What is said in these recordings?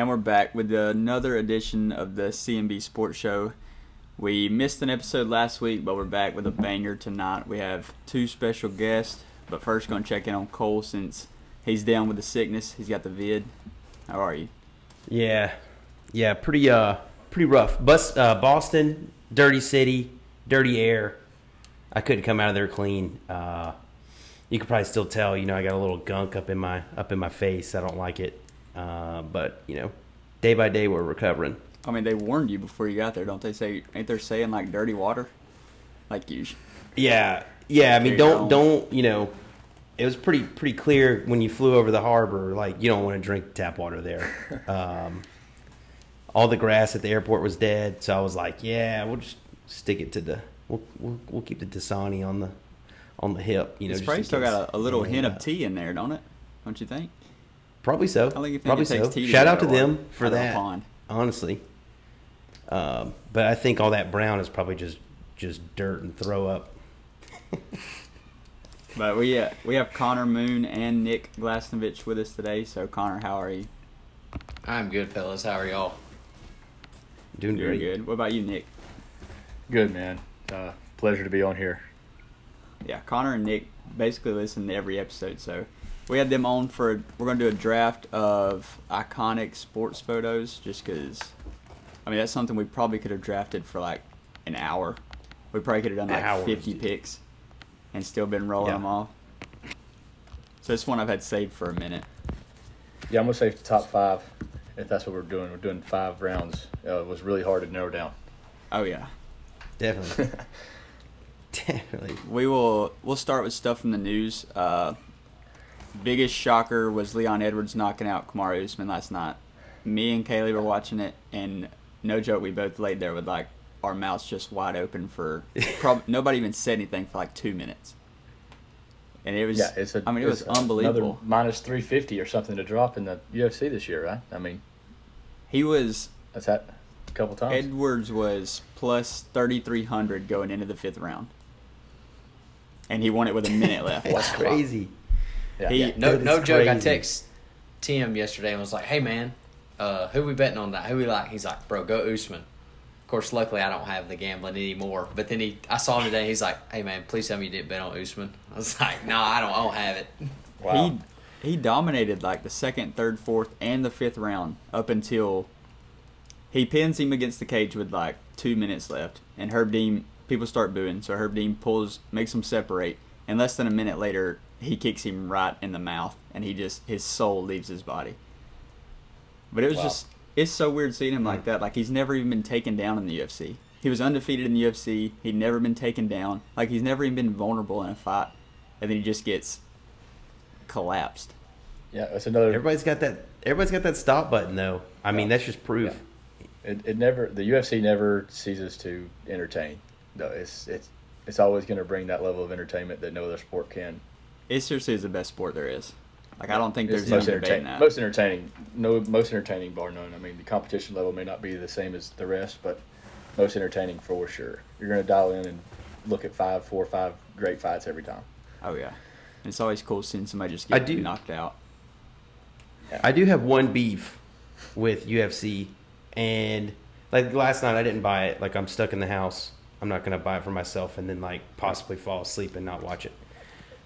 And we're back with another edition of the CMB Sports Show. We missed an episode last week, but we're back with a banger tonight. We have two special guests, but first going to check in on Cole since he's down with the sickness. He's got the vid. How are you? Yeah, pretty rough. Boston, dirty city, dirty air. I couldn't come out of there clean. You could probably still tell, I got a little gunk up in my face. I don't like it. But day by day we're recovering. I mean, they warned you before you got there, don't they? Say, ain't they saying like dirty water, like you? Yeah. I mean, don't. It was pretty clear when you flew over the harbor. Like, you don't want to drink tap water there. All the grass at the airport was dead, so I was like, yeah, we'll just stick it to the. We'll keep the Dasani on the hip. It's probably still got a little hint of tea in there, don't it? Don't you think? Probably so. I think it takes tea. Shout out to them for that. Honestly, but I think all that brown is probably just dirt and throw up. But we have Connor Moon and Nick Glastonvich with us today. So Connor, how are you? I'm good, fellas. How are y'all? Doing good. What about you, Nick? Good, man. Pleasure to be on here. Yeah, Connor and Nick basically listen to every episode, so. We had them on we're going to do a draft of iconic sports photos just because, that's something we probably could have drafted for like an hour. We probably could have done like 50 picks and still been rolling them off. So this one I've had saved for a minute. Yeah, I'm going to save the top five if that's what we're doing. We're doing five rounds. It was really hard to narrow down. Oh, yeah. Definitely. Definitely. We'll start with stuff from the news. Biggest shocker was Leon Edwards knocking out Kamaru Usman last night. Me and Kaylee were watching it, and no joke, we both laid there with like our mouths just wide open for nobody even said anything for like 2 minutes. And it was, it was unbelievable. Another minus 350 or something to drop in the UFC this year, right? I mean, he was. That's that a couple times. Edwards was plus 3,300 going into the fifth round, and he won it with a minute left. That's crazy. Yeah. No joke. I text Tim yesterday and was like, "Hey man, who we betting on that? Who we like?" He's like, "Bro, go Usman." Of course, luckily I don't have the gambling anymore. But then I saw him today. He's like, "Hey man, please tell me you didn't bet on Usman." I was like, "No, I don't have it." Wow. He dominated like the second, third, fourth, and the fifth round up until he pins him against the cage with like 2 minutes left, and Herb Dean people start booing. So Herb Dean makes them separate, and less than a minute later. He kicks him right in the mouth, and his soul leaves his body. But it was it's so weird seeing him like that. Like, he's never even been taken down in the UFC. He was undefeated in the UFC. He'd never been taken down. Like, he's never even been vulnerable in a fight. And then he just gets collapsed. Yeah, that's another. Everybody's got that stop button, though. I mean, that's just proof. Yeah. The UFC never ceases to entertain. No, it's always going to bring that level of entertainment that no other sport can. It seriously is the best sport there is. Like, I don't think there's any debate now. Most entertaining, bar none. I mean, the competition level may not be the same as the rest, but most entertaining for sure. You're going to dial in and look at four or five great fights every time. Oh, yeah. And it's always cool seeing somebody just get knocked out. Yeah. I do have one beef with UFC, and, like, last night I didn't buy it. Like, I'm stuck in the house. I'm not going to buy it for myself and then, like, possibly fall asleep and not watch it.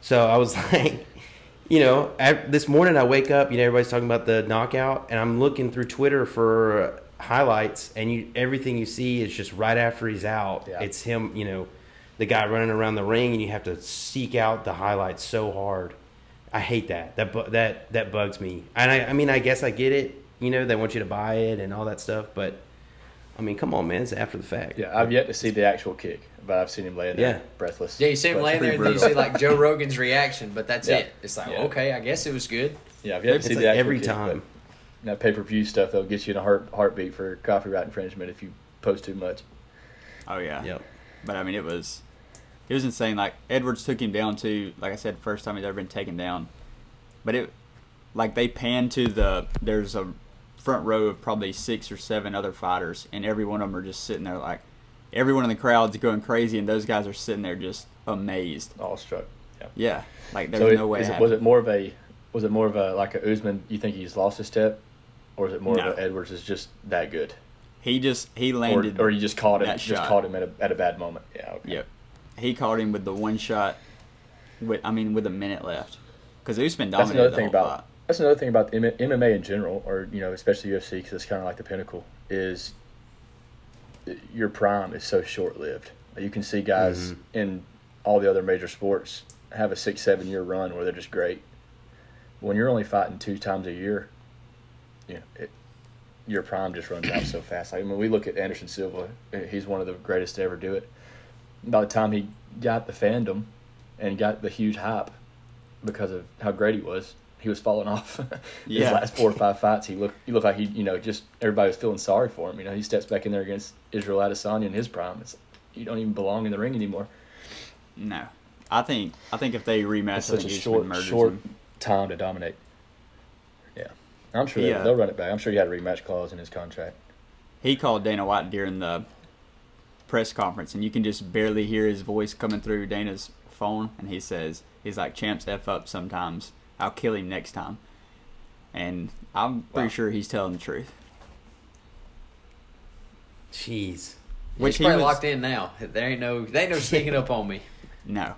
So I was like, this morning I wake up, everybody's talking about the knockout, and I'm looking through Twitter for highlights, and everything you see is just right after he's out. Yeah. It's him, the guy running around the ring, and you have to seek out the highlights so hard. I hate that. That bugs me. And I guess I get it. They want you to buy it and all that stuff, but I mean, come on, man. It's after the fact. Yeah, I've yet to see the actual kick, but I've seen him laying there breathless. Yeah, you see him laying there, and then you see, like, Joe Rogan's reaction, but that's it. It's like, okay, I guess it was good. Yeah, I've yet to see the actual every kick, time. That pay-per-view stuff, they'll get you in a heartbeat for copyright infringement if you post too much. Oh, yeah. Yep. But, I mean, it was insane. Like, Edwards took him down to, like I said, first time he's ever been taken down. But they panned to there's a front row of probably 6 or 7 other fighters, and every one of them are just sitting there like, everyone in the crowd's going crazy, and those guys are sitting there just amazed, awestruck. Yeah, like there's no way. Was it more of a like a Usman? You think he's lost his step, Or is it more of a Edwards is just that good? He landed, or you just caught him. Just caught him at a bad moment. Yeah. Okay. Yep. He caught him with the one shot. With a minute left, because Usman dominated the whole fight. That's another thing about MMA in general, or especially UFC, because it's kind of like the pinnacle. Is your prime is so short lived. You can see guys in all the other major sports have a 6-7 year run where they're just great. When you're only fighting 2 times a year, your prime just runs out so fast. Like, when we look at Anderson Silva, he's one of the greatest to ever do it. By the time he got the fandom and got the huge hype because of how great he was falling off. His last 4 or 5 fights, he looked like he, just everybody was feeling sorry for him. He steps back in there against Israel Adesanya in his prime. It's, you don't even belong in the ring anymore. No, I think if they rematch, it's such a short time to dominate. Yeah, I'm sure they'll run it back. I'm sure he had a rematch clause in his contract. He called Dana White during the press conference, and you can just barely hear his voice coming through Dana's phone, and he says, he's like, "Champs F up sometimes. I'll kill him next time." And I'm pretty sure he's telling the truth. Jeez. Which he's probably locked in now. There ain't no sneaking up on me. No.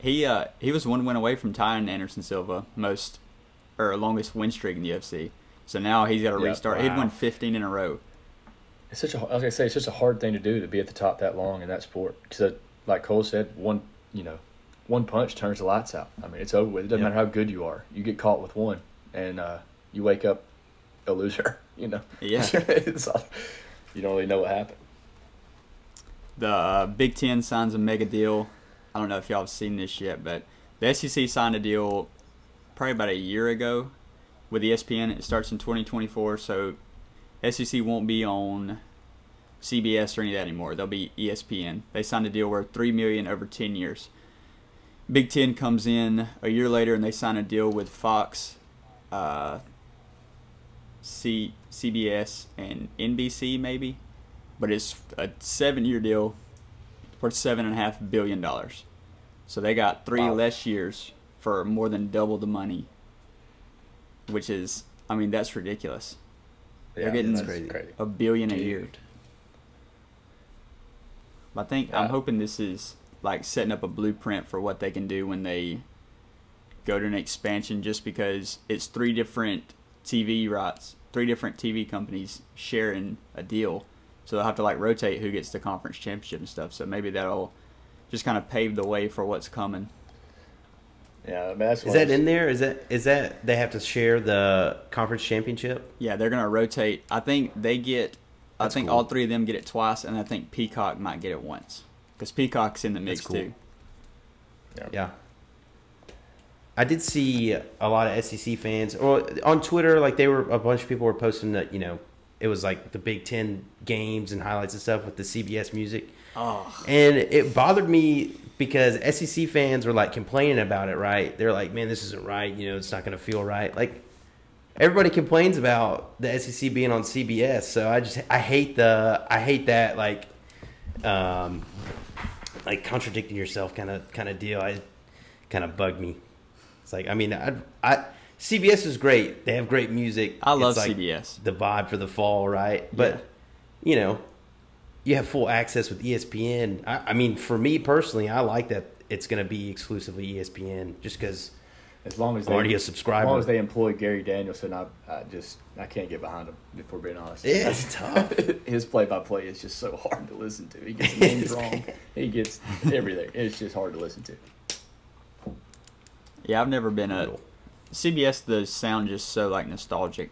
He was 1 win away from tying Anderson Silva longest win streak in the UFC. So now he's got to restart. Wow. He'd won 15 in a row. It's just a hard thing to do, to be at the top that long in that sport. Because like Cole said, one punch turns the lights out. It's over with. It doesn't matter how good you are. You get caught with one, and you wake up a loser. Yeah. You don't really know what happened. The Big Ten signs a mega deal. I don't know if y'all have seen this yet, but the SEC signed a deal probably about a year ago with ESPN. It starts in 2024, so SEC won't be on CBS or any of that anymore. They'll be ESPN. They signed a deal worth $3 million over 10 years. Big Ten comes in a year later, and they sign a deal with Fox, CBS, and NBC maybe. But it's a 7-year deal worth $7.5 billion. So they got 3 less years for more than double the money, which is, that's ridiculous. Yeah, they're getting a billion a year. But I'm hoping this is like setting up a blueprint for what they can do when they go to an expansion, just because it's 3 different TV rights, 3 different TV companies sharing a deal. So they'll have to rotate who gets the conference championship and stuff. So maybe that'll just kind of pave the way for what's coming. Yeah, that's is that in there? Is that they have to share the conference championship? Yeah, they're gonna rotate. I think all 3 of them get it twice, and I think Peacock might get it once, because Peacock's in the mix too. Yeah. I did see a lot of SEC fans, or on Twitter, a bunch of people were posting that it was the Big Ten games and highlights and stuff with the CBS music. Oh. And it bothered me because SEC fans were complaining about it, right? They're like, "Man, this isn't right. It's not going to feel right." Everybody complains about the SEC being on CBS, so I hate that contradicting yourself kind of deal. It kind of bugged me. It's CBS is great. They have great music. I love CBS. The vibe for the fall, right? But, you have full access with ESPN. For me personally, I like that it's going to be exclusively ESPN, just because I'm already a subscriber. As long as they employ Gary Danielson, I can't get behind him, if we're being honest. Yeah, it's tough. His play-by-play is just so hard to listen to. He gets names wrong. He gets everything. It's just hard to listen to. Yeah, I've never been a... CBS, the sound just so nostalgic.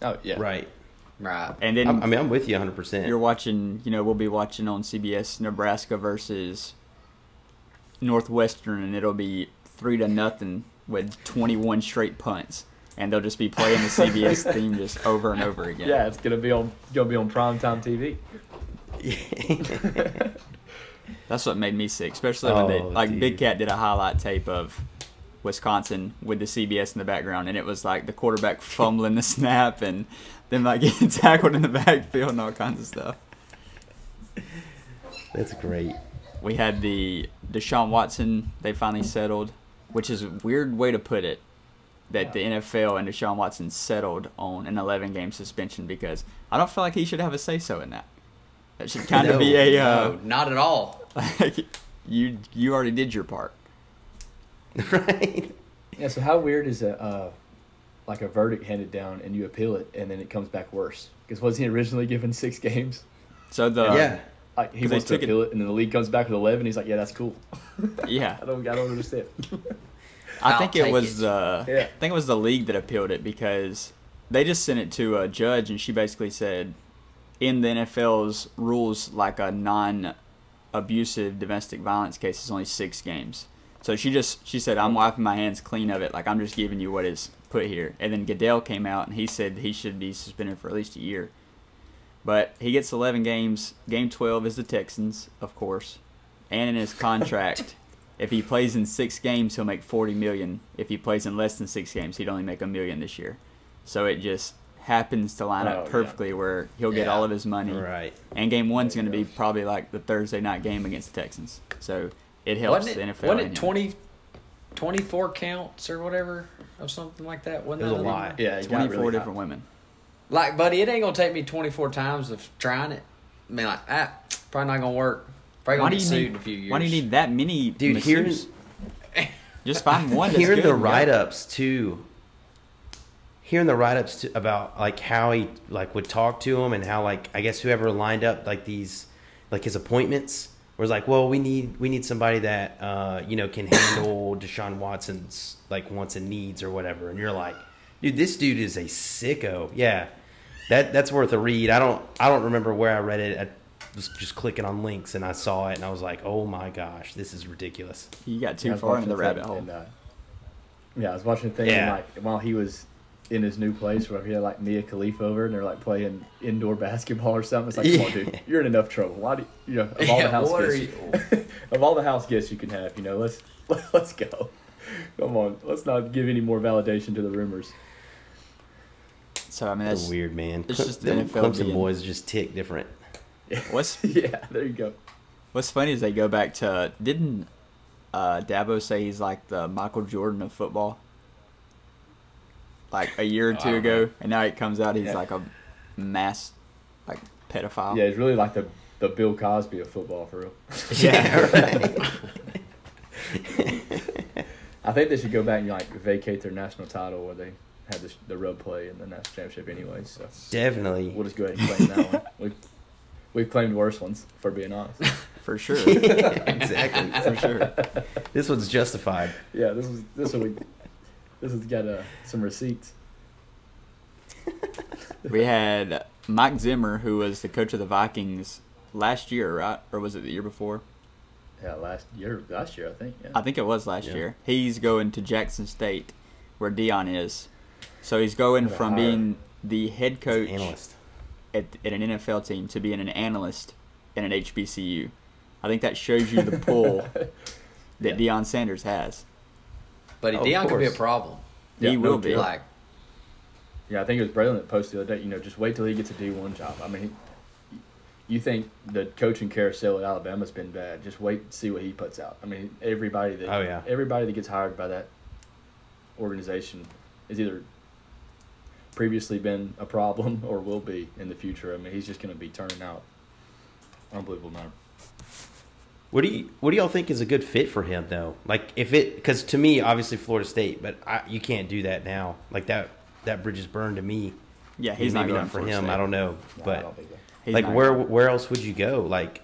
Oh yeah, right. And then I'm with you 100%. You're watching, we'll be watching on CBS Nebraska versus Northwestern, and it'll be 3-0 with 21 straight punts, and they'll just be playing the CBS theme just over and over again. Yeah, it's gonna be on primetime TV. That's what made me sick, especially when they Big Cat did a highlight tape of Wisconsin with the CBS in the background, and it was the quarterback fumbling the snap and then getting tackled in the backfield and all kinds of stuff. That's great. We had the Deshaun Watson, they finally settled, which is a weird way to put it. that the NFL and Deshaun Watson settled on an 11-game suspension, because I don't feel like he should have a say-so in that. That should kind of be a... no, not at all. Like, you already did your part. Right? Yeah, so how weird is a verdict handed down and you appeal it and then it comes back worse? Because was he originally given 6 games? So he wants to appeal it and then the league comes back with 11. He's like, yeah, that's cool. Yeah. I don't understand. I think it was the league that appealed it, because they just sent it to a judge, and she basically said, in the NFL's rules, like a non-abusive domestic violence case, it's only 6 games. So she said, I'm wiping my hands clean of it. Like, I'm just giving you what is put here. And then Goodell came out, and he said he should be suspended for at least a year. But he gets 11 games. Game 12 is the Texans, of course. And in his contract... if he plays in 6 games, he'll make $40 million. If he plays in less than 6 games, he'd only make $1 million this year. So it just happens to line up perfectly where he'll get all of his money. Right. And game one's going to be probably like the Thursday night game against the Texans. So it helps the NFL. Wasn't it 24 counts or whatever, or something like that? Wasn't it was a lot. Yeah, 24 really different women. Like, buddy, it ain't going to take me 24 times of trying it. I mean, like, probably not going to work. Why do you need that many? Dude, here's just find one. Here are the write-ups too. Hearing the write-ups about like how he like would talk to him and how like I guess whoever lined up like these like his appointments was like, well, we need somebody that can handle Deshaun Watson's like wants and needs or whatever. And you're like, dude, this dude is a sicko. Yeah, that's worth a read. I don't remember where I read it. I was just clicking on links and I saw it and I was like, oh my gosh, this is ridiculous. You got too far into the rabbit hole. And, I was watching a thing and, like, while he was in his new place where he had like Mia Khalifa over and they're like playing indoor basketball or something. It's like, come on, dude, you're in enough trouble. Why do you know of all the house guests? Of all the house guests you can have, let's go. Come on, let's not give any more validation to the rumors. So I mean, that's weird, man. It's just the NFL boys just tick different. There you go. What's funny is they go back to, didn't Dabo say he's like the Michael Jordan of football? Like a year or two ago, and now it comes out he's like a mass like pedophile. Yeah, he's really like the Bill Cosby of football for real. I think they should go back and like vacate their national title where they had the road play in the national championship anyway. So definitely, we'll just go ahead and claim that one. We've claimed worse ones, for being honest. For sure. Exactly. For sure. This one's justified. Yeah, this has got some receipts. We had Mike Zimmer, who was the coach of the Vikings last year, right? Or was it the year before? Yeah, last year, I think. Yeah. I think it was last year. He's going to Jackson State, where Deion is. So he's going from being the head coach at an NFL team to being an analyst in an HBCU. I think that shows you the pull that Deion Sanders has. But Deion could be a problem. Yeah, he will be. Like, yeah, I think it was Braylon that posted the other day, just wait till he gets a D1 job. I mean, you think the coaching carousel at Alabama's been bad. Just wait and see what he puts out. I mean, everybody that gets hired by that organization is either – previously been a problem or will be in the future. I mean, he's just going to be turning out unbelievable number. What do y'all think is a good fit for him though? Like because to me, obviously Florida State, but you can't do that now. Like that bridge is burned to me. Yeah, he's maybe not for Florida him. State. I don't know, but like where else would you go? Like,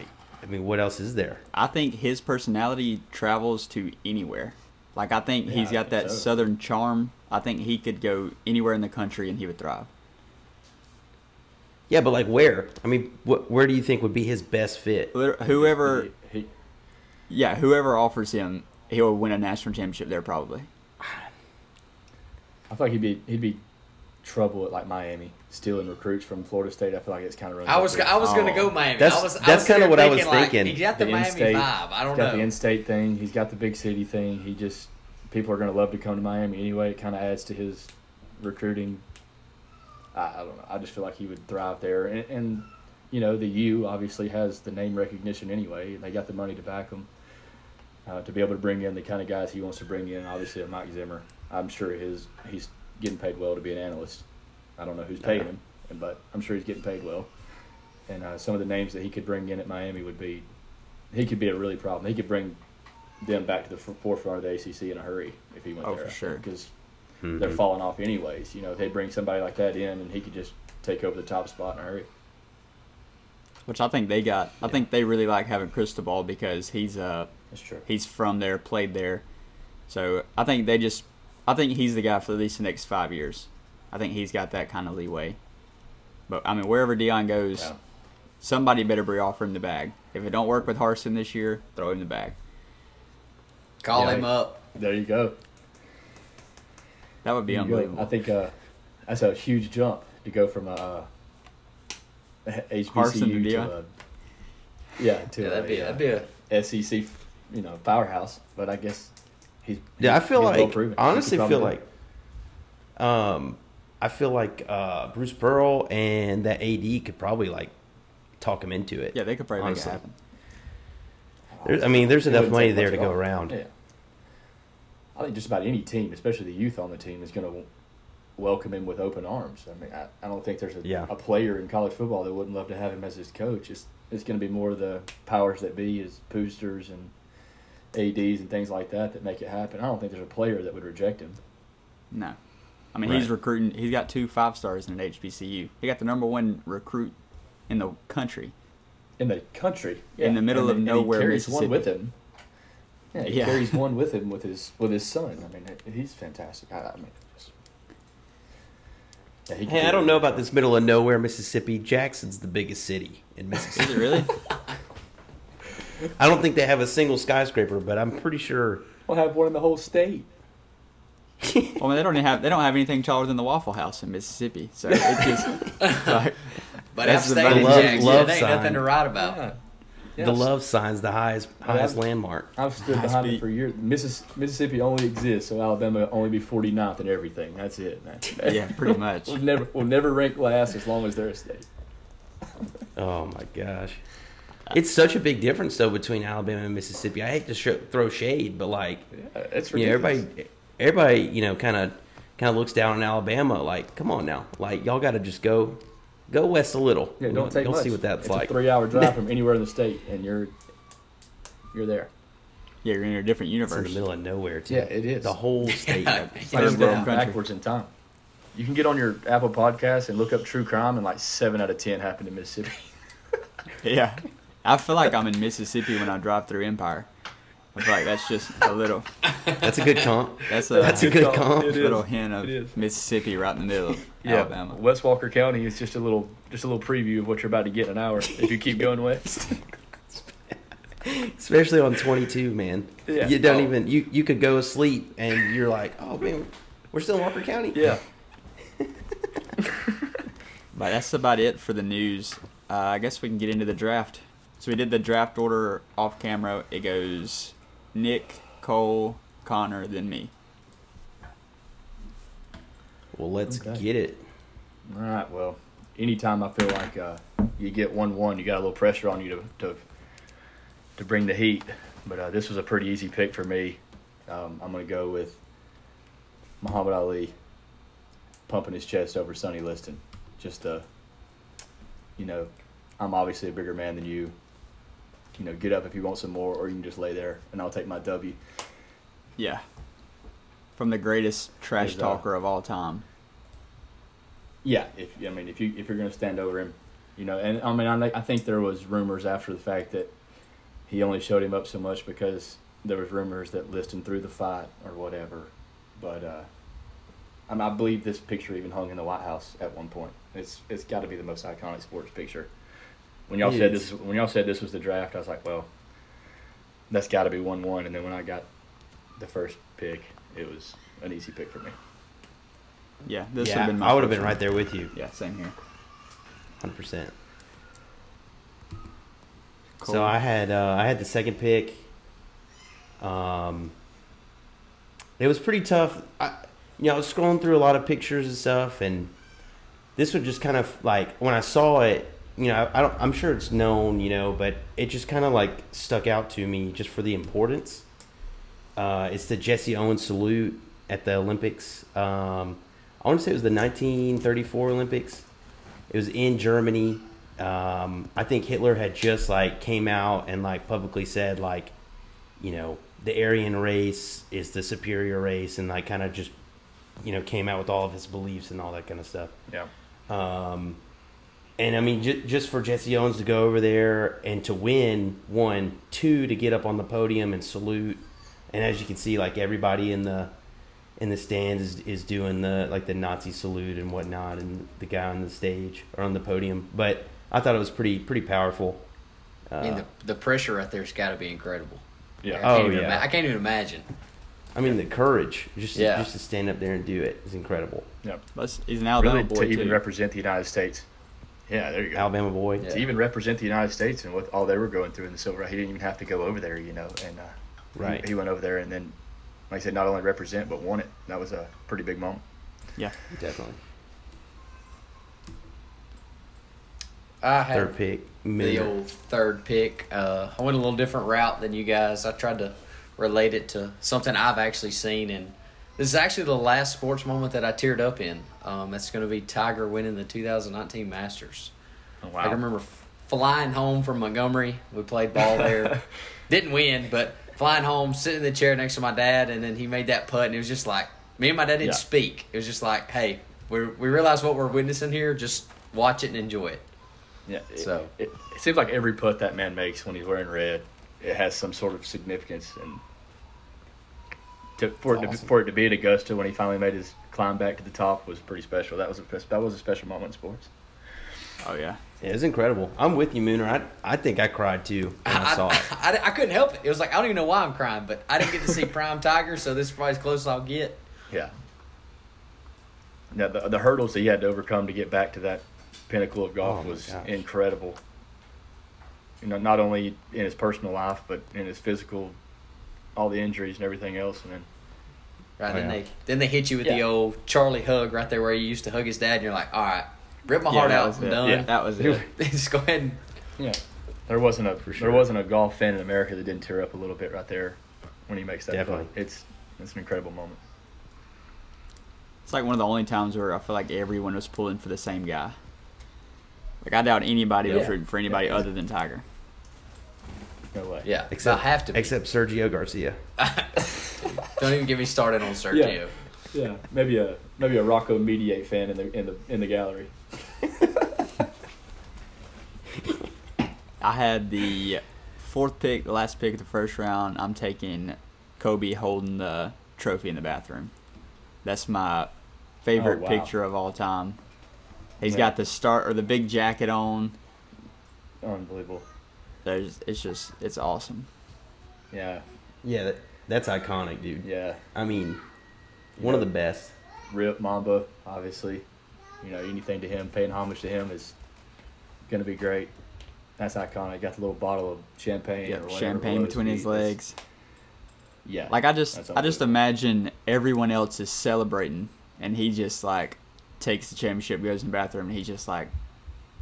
I mean, what else is there? I think his personality travels to anywhere. Like I think he's got that Southern charm. I think he could go anywhere in the country and he would thrive. Yeah, but like where? I mean, where do you think would be his best fit? Whoever offers him, he'll win a national championship there probably. I feel like he'd be trouble at like Miami, stealing recruits from Florida State. I feel like it's kind of. I was going to go Miami. That's kind of what I was thinking. Like, he got the Miami vibe. I don't know. He's got the in-state thing. He's got the big city thing. He just. People are going to love to come to Miami anyway. It kind of adds to his recruiting. I don't know. I just feel like he would thrive there. And the U obviously has the name recognition anyway. They got the money to back him. to be able to bring in the kind of guys he wants to bring in. Obviously, Mike Zimmer, I'm sure he's getting paid well to be an analyst. I don't know who's paying him, but I'm sure he's getting paid well. And some of the names that he could bring in at Miami would be, he could be a really problem. He could bring them back to the forefront of the ACC in a hurry if he went there. Oh, for sure. Because they're falling off anyways. You know, if they bring somebody like that in, and he could just take over the top spot in a hurry. Which I think they got. I think they really like having Cristobal because that's true. He's from there, played there. So I think he's the guy for at least the next 5 years. I think he's got that kind of leeway. But, I mean, wherever Deion goes, somebody better be offering the bag. If it don't work with Harsin this year, throw him the bag. Call him up. There you go. That would be unbelievable. Go. I think that's a huge jump to go from HBCU Harsin to Deion. That'd be a SEC, powerhouse. But I guess I feel like Bruce Pearl and that AD could probably talk him into it. Yeah, they could probably make it happen. There's enough money there to go around. Yeah. I think just about any team, especially the youth on the team, is going to welcome him with open arms. I mean, I don't think there's a player in college football that wouldn't love to have him as his coach. It's going to be more of the powers that be, as boosters and ADs and things like that make it happen. I don't think there's a player that would reject him. No. I mean, he's recruiting. He's got 2 5-stars in an HBCU. He got the number one recruit in the country. In the country, in the middle of nowhere, Mississippi. He carries one with him. Yeah, he carries one with him with his son. I mean, he's fantastic. I don't know about this middle of nowhere, Mississippi. Jackson's the biggest city in Mississippi. Is it really? I don't think they have a single skyscraper, but I'm pretty sure we'll have one in the whole state. Well, they don't have anything taller than the Waffle House in Mississippi, so it just. But I've stayed in Jackson. There ain't nothing to write about. Yeah. Yeah. The love sign's the highest landmark. I've stood behind it for years. Mississippi only exists, so Alabama only be 49th in everything. That's it. Yeah, pretty much. We'll never rank last as long as they're a state. Oh my gosh, it's such a big difference though between Alabama and Mississippi. I hate to throw shade, but it's ridiculous. Everybody kind of looks down on Alabama. Like, come on now, y'all got to just go. Go west a little. Yeah, don't take much. See what that's like. It's a 3-hour drive from anywhere in the state, and you're there. Yeah, you're in a different universe. It's in the middle of nowhere, too. Yeah, it is. The whole state. It's going backwards in time. You can get on your Apple Podcast and look up true crime, and 7 out of 10 happened in Mississippi. Yeah. I feel like I'm in Mississippi when I drive through Empire. I feel like that's just a little. That's a good comp. That's a good comp. A little hint of Mississippi right in the middle of Alabama. West Walker County is just a little preview of what you're about to get in an hour if you keep going west. Especially on 22, man. Yeah. You don't even you could go asleep and you're like, oh man, we're still in Walker County. Yeah. But that's about it for the news. I guess we can get into the draft. So we did the draft order off camera. It goes Nick, Cole, Connor, then me. Well, let's get it. All right, well, anytime I feel like you get 1-1, you got a little pressure on you to bring the heat. But this was a pretty easy pick for me. I'm going to go with Muhammad Ali pumping his chest over Sonny Liston. Just, I'm obviously a bigger man than you. You know, get up if you want some more, or you can just lay there, and I'll take my W. Yeah. From the greatest trash talker of all time. Yeah, if you're going to stand over him, and I think there was rumors after the fact that he only showed him up so much because there was rumors that Liston threw the fight or whatever, but I believe this picture even hung in the White House at one point. It's got to be the most iconic sports picture. When y'all said this was the draft, I was like, well, that's got to be 1-1. And then when I got the first pick, it was an easy pick for me. Yeah, this would have been. I would have been right there with you. Yeah, same here. 100%. Cool. So I had the second pick. It was pretty tough. I was scrolling through a lot of pictures and stuff, and this would just kind of when I saw it. I'm sure it's known, but it just kind of stuck out to me just for the importance. It's the Jesse Owens salute at the Olympics. I want to say it was the 1934 Olympics. It was in Germany. I think Hitler had just like came out and like publicly said like, you know, the Aryan race is the superior race, and like kind of just, you know, came out with all of his beliefs and all that kind of stuff. Yeah. And I mean, just for Jesse Owens to go over there and to win, 1, 2 to get up on the podium and salute. And as you can see, like everybody in the stands is doing the like the Nazi salute and whatnot, and the guy on the stage or on the podium. But I thought it was pretty powerful. I mean, the pressure right there's got to be incredible. Yeah. I can't even imagine. I mean, the courage just to stand up there and do it is incredible. Yeah. He's an Alabama boy to even represent the United States. Yeah, there you go. Alabama boy. Yeah. To even represent the United States and what all they were going through in the Civil Rights, he didn't even have to go over there, you know. And right, he went over there and then, like I said, not only represent but won it. That was a pretty big moment. Yeah, definitely. I had third pick, the old third pick. I went a little different route than you guys. I tried to relate it to something I've actually seen, and this is actually the last sports moment that I teared up in. That's going to be Tiger winning the 2019 Masters. Oh, wow. I remember flying home from Montgomery. We played ball there. Didn't win, but flying home, sitting in the chair next to my dad, and then he made that putt, and it was just like, me and my dad didn't speak. It was just like, hey, we realize what we're witnessing here. Just watch it and enjoy it. Yeah, it seems like every putt that man makes when he's wearing red, it has some sort of significance, and for it to be at Augusta when he finally made his climb back to the top was pretty special. That was a special moment in sports. Oh yeah, it was incredible. I'm with you, Mooner. I think I cried too when I saw it. I couldn't help it. It was like I don't even know why I'm crying, but I didn't get to see prime Tiger, so this is probably as close as I'll get. Yeah. Now the hurdles that he had to overcome to get back to that pinnacle of golf was incredible. You know, not only in his personal life, but in his physical, all the injuries and everything else, and then. Right, then they hit you with the old Charlie hug right there where he used to hug his dad, and you're like, all right, rip my heart out, I'm done. Yeah, that was it. Just go ahead. And... Yeah, there wasn't a golf fan in America that didn't tear up a little bit right there when he makes that. Definitely, it's an incredible moment. It's like one of the only times where I feel like everyone was pulling for the same guy. Like, I doubt anybody was rooting for anybody other than Tiger. No way. Yeah, except I have to be. Except Sergio Garcia. Don't even get me started on Sergio. Yeah, maybe a Rocco Mediate fan in the gallery. I had the fourth pick, the last pick of the first round. I'm taking Kobe holding the trophy in the bathroom. That's my favorite picture of all time. He's got the the big jacket on. Unbelievable. It's awesome. Yeah. Yeah, that's iconic, dude. Yeah. I mean, one of the best. Rip Mamba, obviously. You know, anything to him, paying homage to him is going to be great. That's iconic. Got the little bottle of champagne. Yep, champagne between his legs. Yeah. Like, I just imagine everyone else is celebrating, and he just, like, takes the championship, goes in the bathroom, and he's just, like,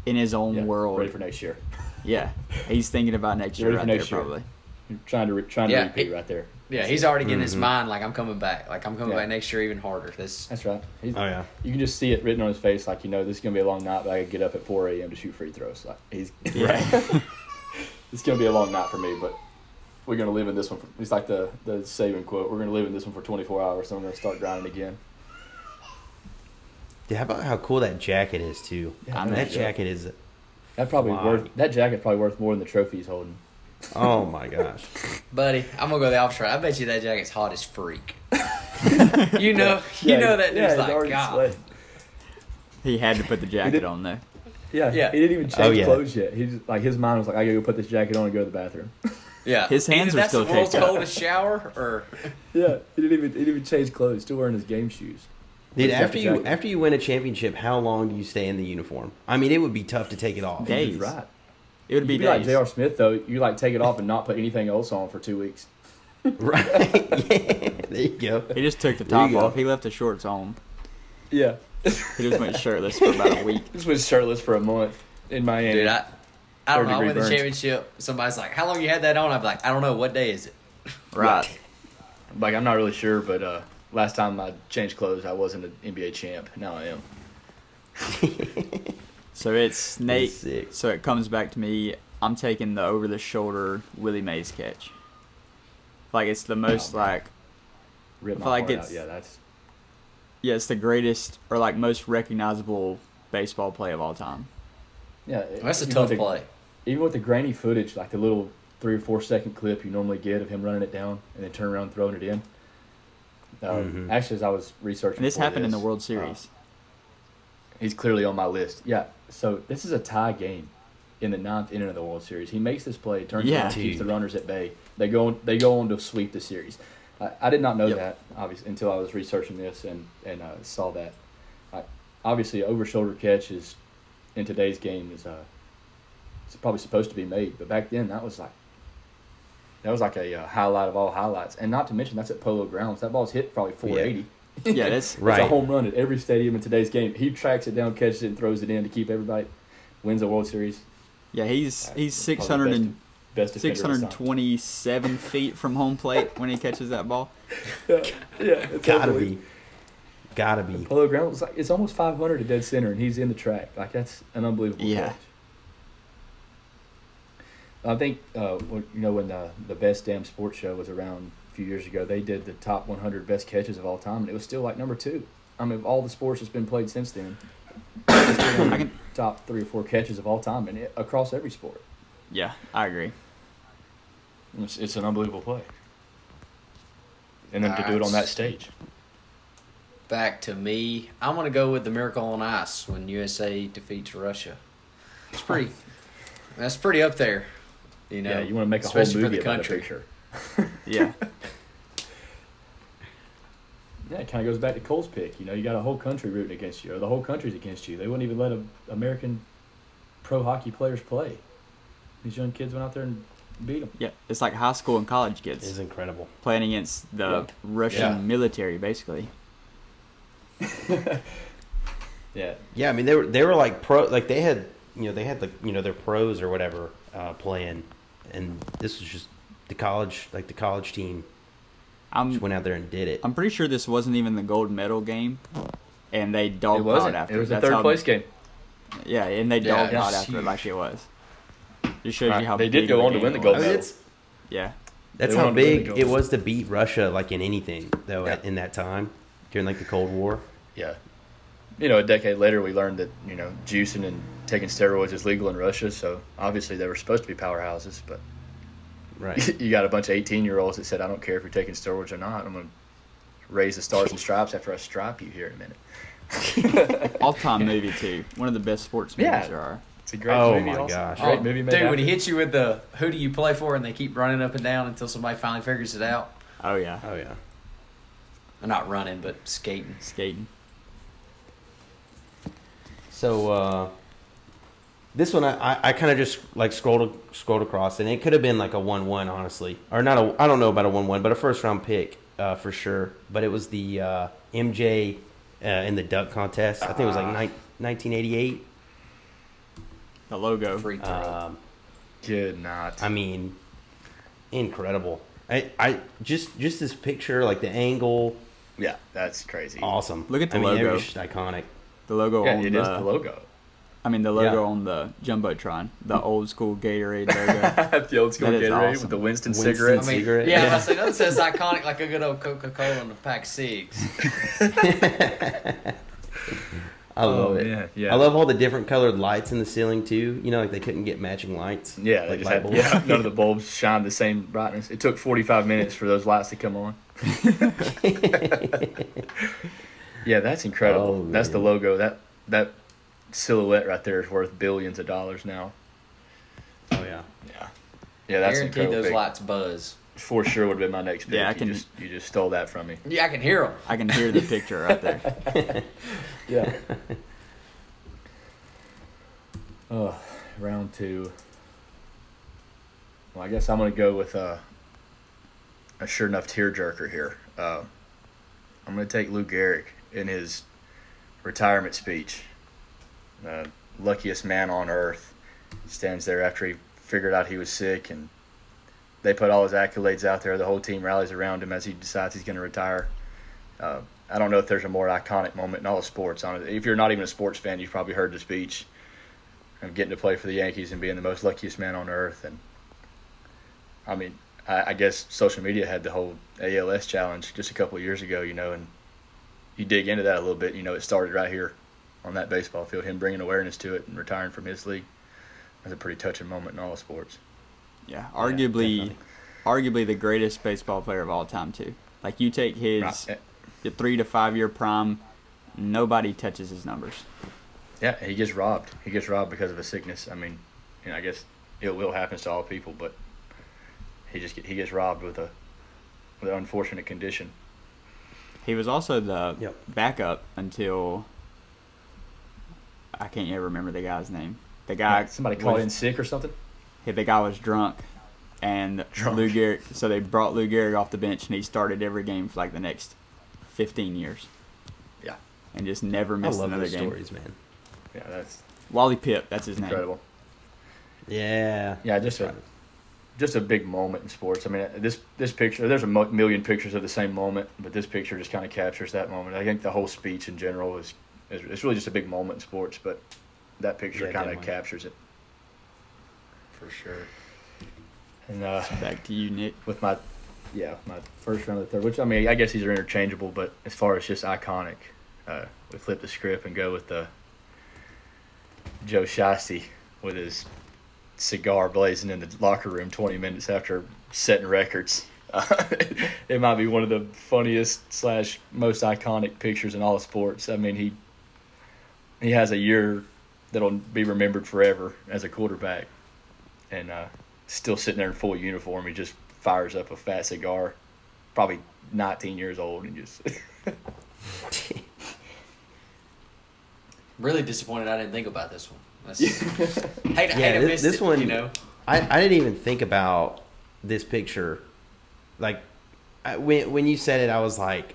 in his own world. Ready for next year. Yeah, he's thinking about next year right there, probably. You're trying to repeat right there. Yeah, he's already getting his mind like, I'm coming back. Like, I'm coming back next year even harder. That's right. You can just see it written on his face, like, you know, this is going to be a long night, but I could get up at 4 a.m. to shoot free throws. Like, it's going to be a long night for me, but we're going to live in this one. It's like the Saban quote, we're going to live in this one for 24 hours, so I'm going to start grinding again. Yeah, how about how cool that jacket is, too? Yeah, that jacket is... That jacket's probably worth more than the trophy he's holding. Oh my gosh, buddy! I'm gonna go the opposite. I bet you that jacket's hot as freak. you know that dude's like God. Sweating. He had to put the jacket on though. Yeah. He didn't even change clothes yet. He just, like his mind was like, I gotta go put this jacket on and go to the bathroom. Yeah, his hands are still taped up. That's the world's coldest shower, or he didn't even change clothes. Still wearing his game shoes. Dude, after you win a championship, how long do you stay in the uniform? I mean, it would be tough to take it off. Days, right? It would be days. Like J.R. Smith, though. You like take it off and not put anything else on for 2 weeks. Right? Yeah. There you go. He just took the top off. He left the shorts on. Yeah. He just went shirtless for about a week. Just went shirtless for a month in Miami. Dude, I don't know. I win the championship. Somebody's like, "How long you had that on?" I'm like, "I don't know. What day is it?" Right. Like, I'm not really sure, but last time I changed clothes, I wasn't an NBA champ. Now I am. So it's Nate. So it comes back to me. I'm taking the over-the-shoulder Willie Mays catch. Like, it's the most, Rip my heart out. Yeah, it's the greatest or, like, most recognizable baseball play of all time. Yeah. That's a tough play. Even with the grainy footage, like the little 3 or 4 second clip you normally get of him running it down and then turn around and throwing it in. Actually, as I was researching, and this happened in the World Series. He's clearly on my list. Yeah. So this is a tie game in the 9th inning of the World Series. He makes this play, turns around, keeps the runners at bay. They go on to sweep the series. I did not know that, obviously, until I was researching this and saw that. Obviously, over-shoulder catch is in today's game is probably supposed to be made, but back then that was like a highlight of all highlights, and not to mention that's at Polo Grounds. That ball's hit probably 480. Yeah, that's right. It's a home run at every stadium in today's game. He tracks it down, catches it, and throws it in to keep everybody. Wins the World Series. Yeah, he's 627 feet from home plate when he catches that ball. Yeah, it's gotta be. Polo Ground was like, it's almost 500 to dead center, and he's in the track. Like, that's an unbelievable catch. I think when the Best Damn Sports Show was around a few years ago, they did the top 100 best catches of all time, and it was still like number 2. I mean, of all the sports that's been played since then, it's still like top 3 or 4 catches of all time, and across every sport. Yeah, I agree. It's an unbelievable play, and then to do it on that stage. Back to me. I'm going to go with the Miracle on Ice when USA defeats Russia. It's pretty. That's pretty up there. You know, yeah, you want to make a whole movie about the picture. Yeah. Yeah, it kind of goes back to Cole's pick. You know, you got a whole country rooting against you, or the whole country's against you. They wouldn't even let American pro hockey players play. These young kids went out there and beat them. Yeah, it's like high school and college kids. It's incredible. Playing against the Russian military, basically. Yeah. Yeah, I mean they were like pro, like they had their pros or whatever playing, and this was just the college team just went out there and did it. I'm pretty sure this wasn't even the gold medal game, and they dogpiled after it. It was the third place game. Yeah, and they dogpiled after it like it was. Just shows you how they did go on to win the gold medal. I mean, that's how big it was to beat Russia, like in anything though in that time during like the Cold War. Yeah. You know, a decade later, we learned that, juicing and taking steroids is legal in Russia, so obviously they were supposed to be powerhouses, but you got a bunch of 18-year-olds that said, I don't care if you're taking steroids or not. I'm going to raise the stars and stripes after I stripe you here in a minute. All-time movie, too. One of the best sports movies there are. It's a great movie. Oh, my gosh. Great movie made when he hits you with the who do you play for, and they keep running up and down until somebody finally figures it out. Oh, yeah. Oh, yeah. Not running, but skating. Skating. So this one, I kind of just like scrolled across, and it could have been like a 1-1, honestly, or not. I don't know about a 1-1, but a first round pick for sure. But it was the MJ in the dunk contest. I think it was like 1988. The logo, free throw. Good not. I mean, incredible. I just this picture, like the angle. Yeah, that's crazy. Awesome. Look at the logo. It was just iconic. The logo is the logo. I mean, the logo on the Jumbotron, the old school Gatorade logo. The old school Gatorade awesome. With the Winston cigarettes. I mean, I say that says iconic like a good old Coca-Cola and a pack of cigs. I love it. Man, yeah. I love all the different colored lights in the ceiling too. You know, like they couldn't get matching lights. Yeah, like they just had, none of the bulbs shined the same brightness. It took 45 minutes for those lights to come on. Yeah, that's incredible. Oh, that's the logo. That silhouette right there is worth billions of dollars now. Oh yeah. Yeah. Yeah, that's guaranteed incredible. Those lights buzz. For sure would have been my next pick. Yeah, you just stole that from me. Yeah, I can hear them. I can hear the picture right there. Yeah. Oh, round 2. Well, I guess I'm going to go with a sure enough tearjerker here. I'm going to take Lou Gehrig. In his retirement speech, luckiest man on earth stands there after he figured out he was sick and they put all his accolades out there. The whole team rallies around him as he decides he's going to retire. I don't know if there's a more iconic moment in all of sports. Honestly, if you're not even a sports fan, you've probably heard the speech of getting to play for the Yankees and being the most luckiest man on earth. And I mean, I guess social media had the whole ALS challenge just a couple of years ago, you know, and you dig into that a little bit, you know, it started right here on that baseball field, him bringing awareness to it and retiring from his league. That's a pretty touching moment in all of sports. Yeah, arguably the greatest baseball player of all time, too. Like, you take his the 3 to 5 year prime, nobody touches his numbers. Yeah, he gets robbed. He gets robbed because of a sickness. I mean, you know, I guess ill will happens to all people, but he gets robbed with an unfortunate condition. He was also the backup until I can't even remember the guy's name. The guy somebody called in sick or something. Yeah, the guy was drunk. And Lou Gehrig, so they brought Lou Gehrig off the bench, and he started every game for like the next 15 years. Yeah, and just never missed another game. I love those stories, man. Yeah, that's Wally Pipp. That's his incredible name. Yeah, yeah, just a big moment in sports. I mean, this picture. There's a million pictures of the same moment, but this picture just kind of captures that moment. I think the whole speech in general is it's really just a big moment in sports, but that picture kind of captures it for sure. And back to you, Nick. With my first round of the third, which, I mean, I guess these are interchangeable, but as far as just iconic, we flip the script and go with the Joe Shiesty with his cigar blazing in the locker room 20 minutes after setting records. It might be one of the funniest / most iconic pictures in all of sports. I mean, he has a year that'll be remembered forever as a quarterback. And still sitting there in full uniform, he just fires up a fat cigar, probably 19 years old, and just really disappointed I didn't think about this one. I missed this one, you know. I didn't even think about this picture. Like, when you said it, I was like,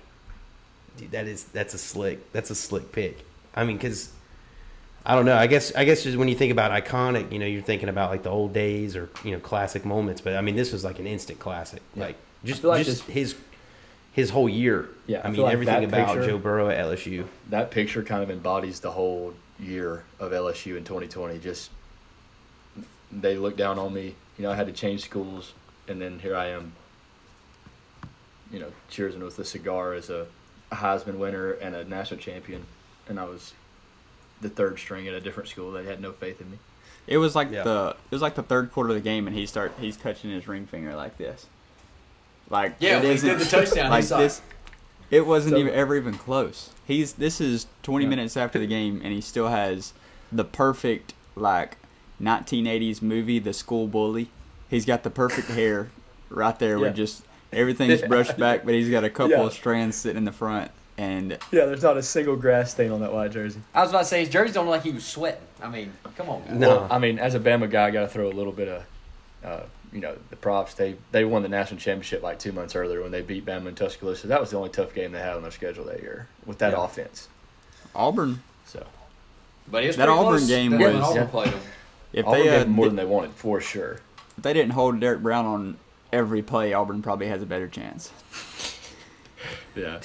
dude, that's a slick pick. I mean, because I don't know. I guess just when you think about iconic, you know, you're thinking about like the old days or, you know, classic moments. But I mean, this was like an instant classic. Yeah. Like just his whole year. Yeah, I mean, like everything about picture, Joe Burrow at LSU. That picture kind of embodies the whole year of LSU in 2020. Just they looked down on me. You know, I had to change schools, and then here I am. You know, cheersing with a cigar as a Heisman winner and a national champion, and I was the third string at a different school that had no faith in me. It was like the third quarter of the game, and he's touching his ring finger like this. Like, yeah, he did the touchdown. Like this, it wasn't even close. This is 20 minutes after the game, and he still has the perfect, like, 1980s movie, The School Bully. He's got the perfect hair right there with just everything's brushed back, but he's got a couple of strands sitting in the front. And there's not a single grass stain on that white jersey. I was about to say, his jersey don't look like he was sweating. I mean, come on, guys. No, well, I mean, as a Bama guy, I got to throw a little bit of, you know, the props. They won the national championship like 2 months earlier when they beat Bama in Tuscaloosa. That was the only tough game they had on their schedule that year with that offense. Auburn. So, but it was that Auburn close. Game was. Auburn played them. If Auburn gave them more than they wanted, for sure. If they didn't hold Derrick Brown on every play, Auburn probably has a better chance. Yeah.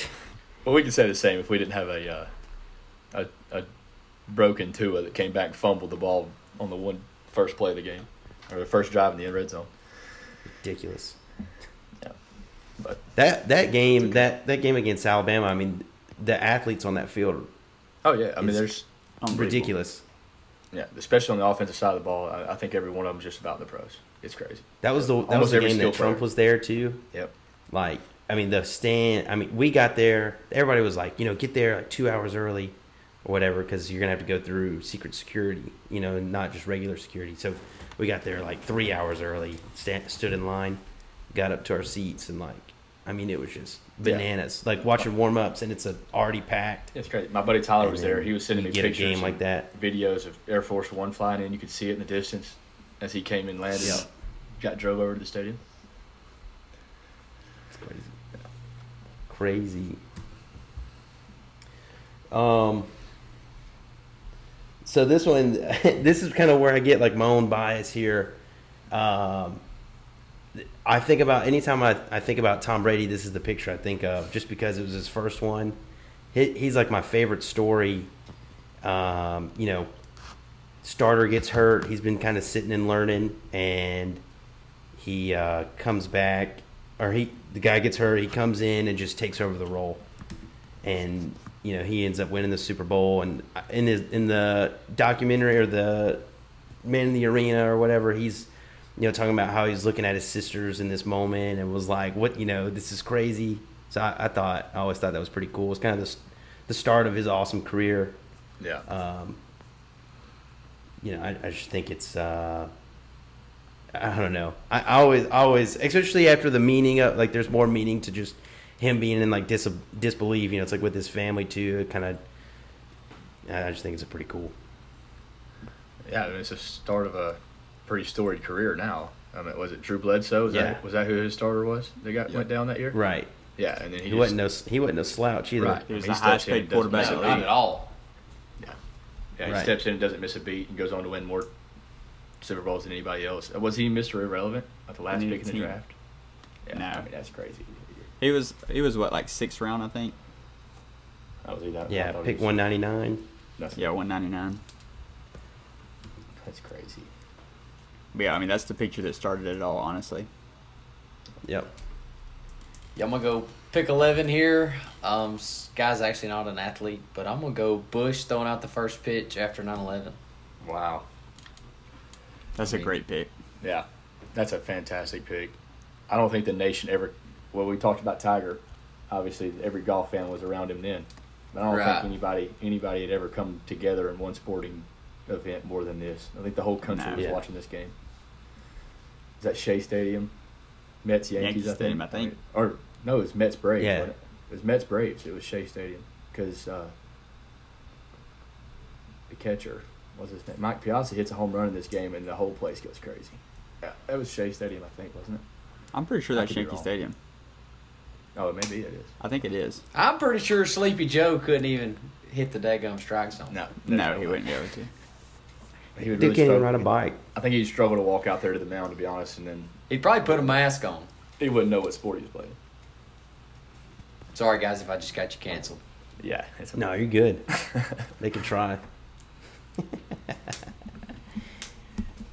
Well, we could say the same if we didn't have a broken Tua that came back and fumbled the ball on the first play of the game, or the first drive in the red zone. Ridiculous. Yeah. But that game against Alabama, I mean, the athletes on that field. Oh yeah, I mean, there's ridiculous. Yeah, especially on the offensive side of the ball, I think every one of them is just about the pros. It's crazy. That was the game that Trump was there too. Yep. Like, I mean, we got there. Everybody was like, you know, get there like 2 hours early or whatever, because you're going to have to go through secret security, you know, and not just regular security. So we got there like 3 hours early, stood in line, got up to our seats, and like, I mean, it was just bananas. Yeah. Like, watch your warm-ups, and it's already packed. It's crazy. My buddy Tyler was there. He was sending me pictures like that, videos of Air Force One flying in. You could see it in the distance as he came and landed. Yeah. Drove over to the stadium. It's crazy. So this one, this is kind of where I get like my own bias here. I think about anytime I think about Tom Brady, this is the picture I think of, just because it was his first one. He's like my favorite story. You know, starter gets hurt. He's been kind of sitting and learning, and he comes back, or the guy gets hurt. He comes in and just takes over the role, and you know he ends up winning the Super Bowl. And in the documentary or the Man in the Arena or whatever, he's, you know, talking about how he's looking at his sisters in this moment and was like, what, you know, this is crazy. So I always thought that was pretty cool. It's kind of the start of his awesome career. Yeah. You know, I just think it's, I don't know. I always, especially after the meaning of, like, there's more meaning to just him being in, like, disbelief. You know, it's like with his family too. It kind of, I just think it's a pretty cool. Yeah, I mean, it's the start of a pretty storied career now. I mean, was it Drew Bledsoe? Was that who his starter was? They got went down that year, right? Yeah, and then he wasn't no slouch either. Right. He was the highest paid quarterback in the league at all. Yeah, yeah. He steps in and doesn't miss a beat, and goes on to win more Super Bowls than anybody else. Was he Mr. Irrelevant at the last pick in the draft? Yeah, no, I mean, that's crazy. He was what, like sixth round, I think. Yeah, pick 199. Yeah, 199. That's crazy. But yeah, I mean, that's the picture that started it all, honestly. Yep. Yeah, I'm going to go pick 11 here. This guy's actually not an athlete, but I'm going to go Bush throwing out the first pitch after 9/11. Wow. That's a great pick. Yeah, that's a fantastic pick. I don't think the nation ever – well, we talked about Tiger. Obviously, every golf fan was around him then. But I don't think anybody had ever come together in one sporting event more than this. I think the whole country was watching this game. Is that Shea Stadium? Mets, Yankees, I think. Stadium, I think. Or, no, it was Mets Braves. Yeah. It was Mets Braves. It was Shea Stadium. Because the catcher, what's his name? Mike Piazza hits a home run in this game, and the whole place goes crazy. Yeah, that was Shea Stadium, I think, wasn't it? I'm pretty sure that's Yankee Stadium. Oh, maybe it is. I think it is. I'm pretty sure Sleepy Joe couldn't even hit the daggum strike zone. No, he wouldn't be able to. He would really can't even ride a bike. I think he'd struggle to walk out there to the mound, to be honest, and then he'd probably put a mask on. He wouldn't know what sport he's playing. Sorry, guys, if I just got you canceled. Yeah. No, you're good. They can try.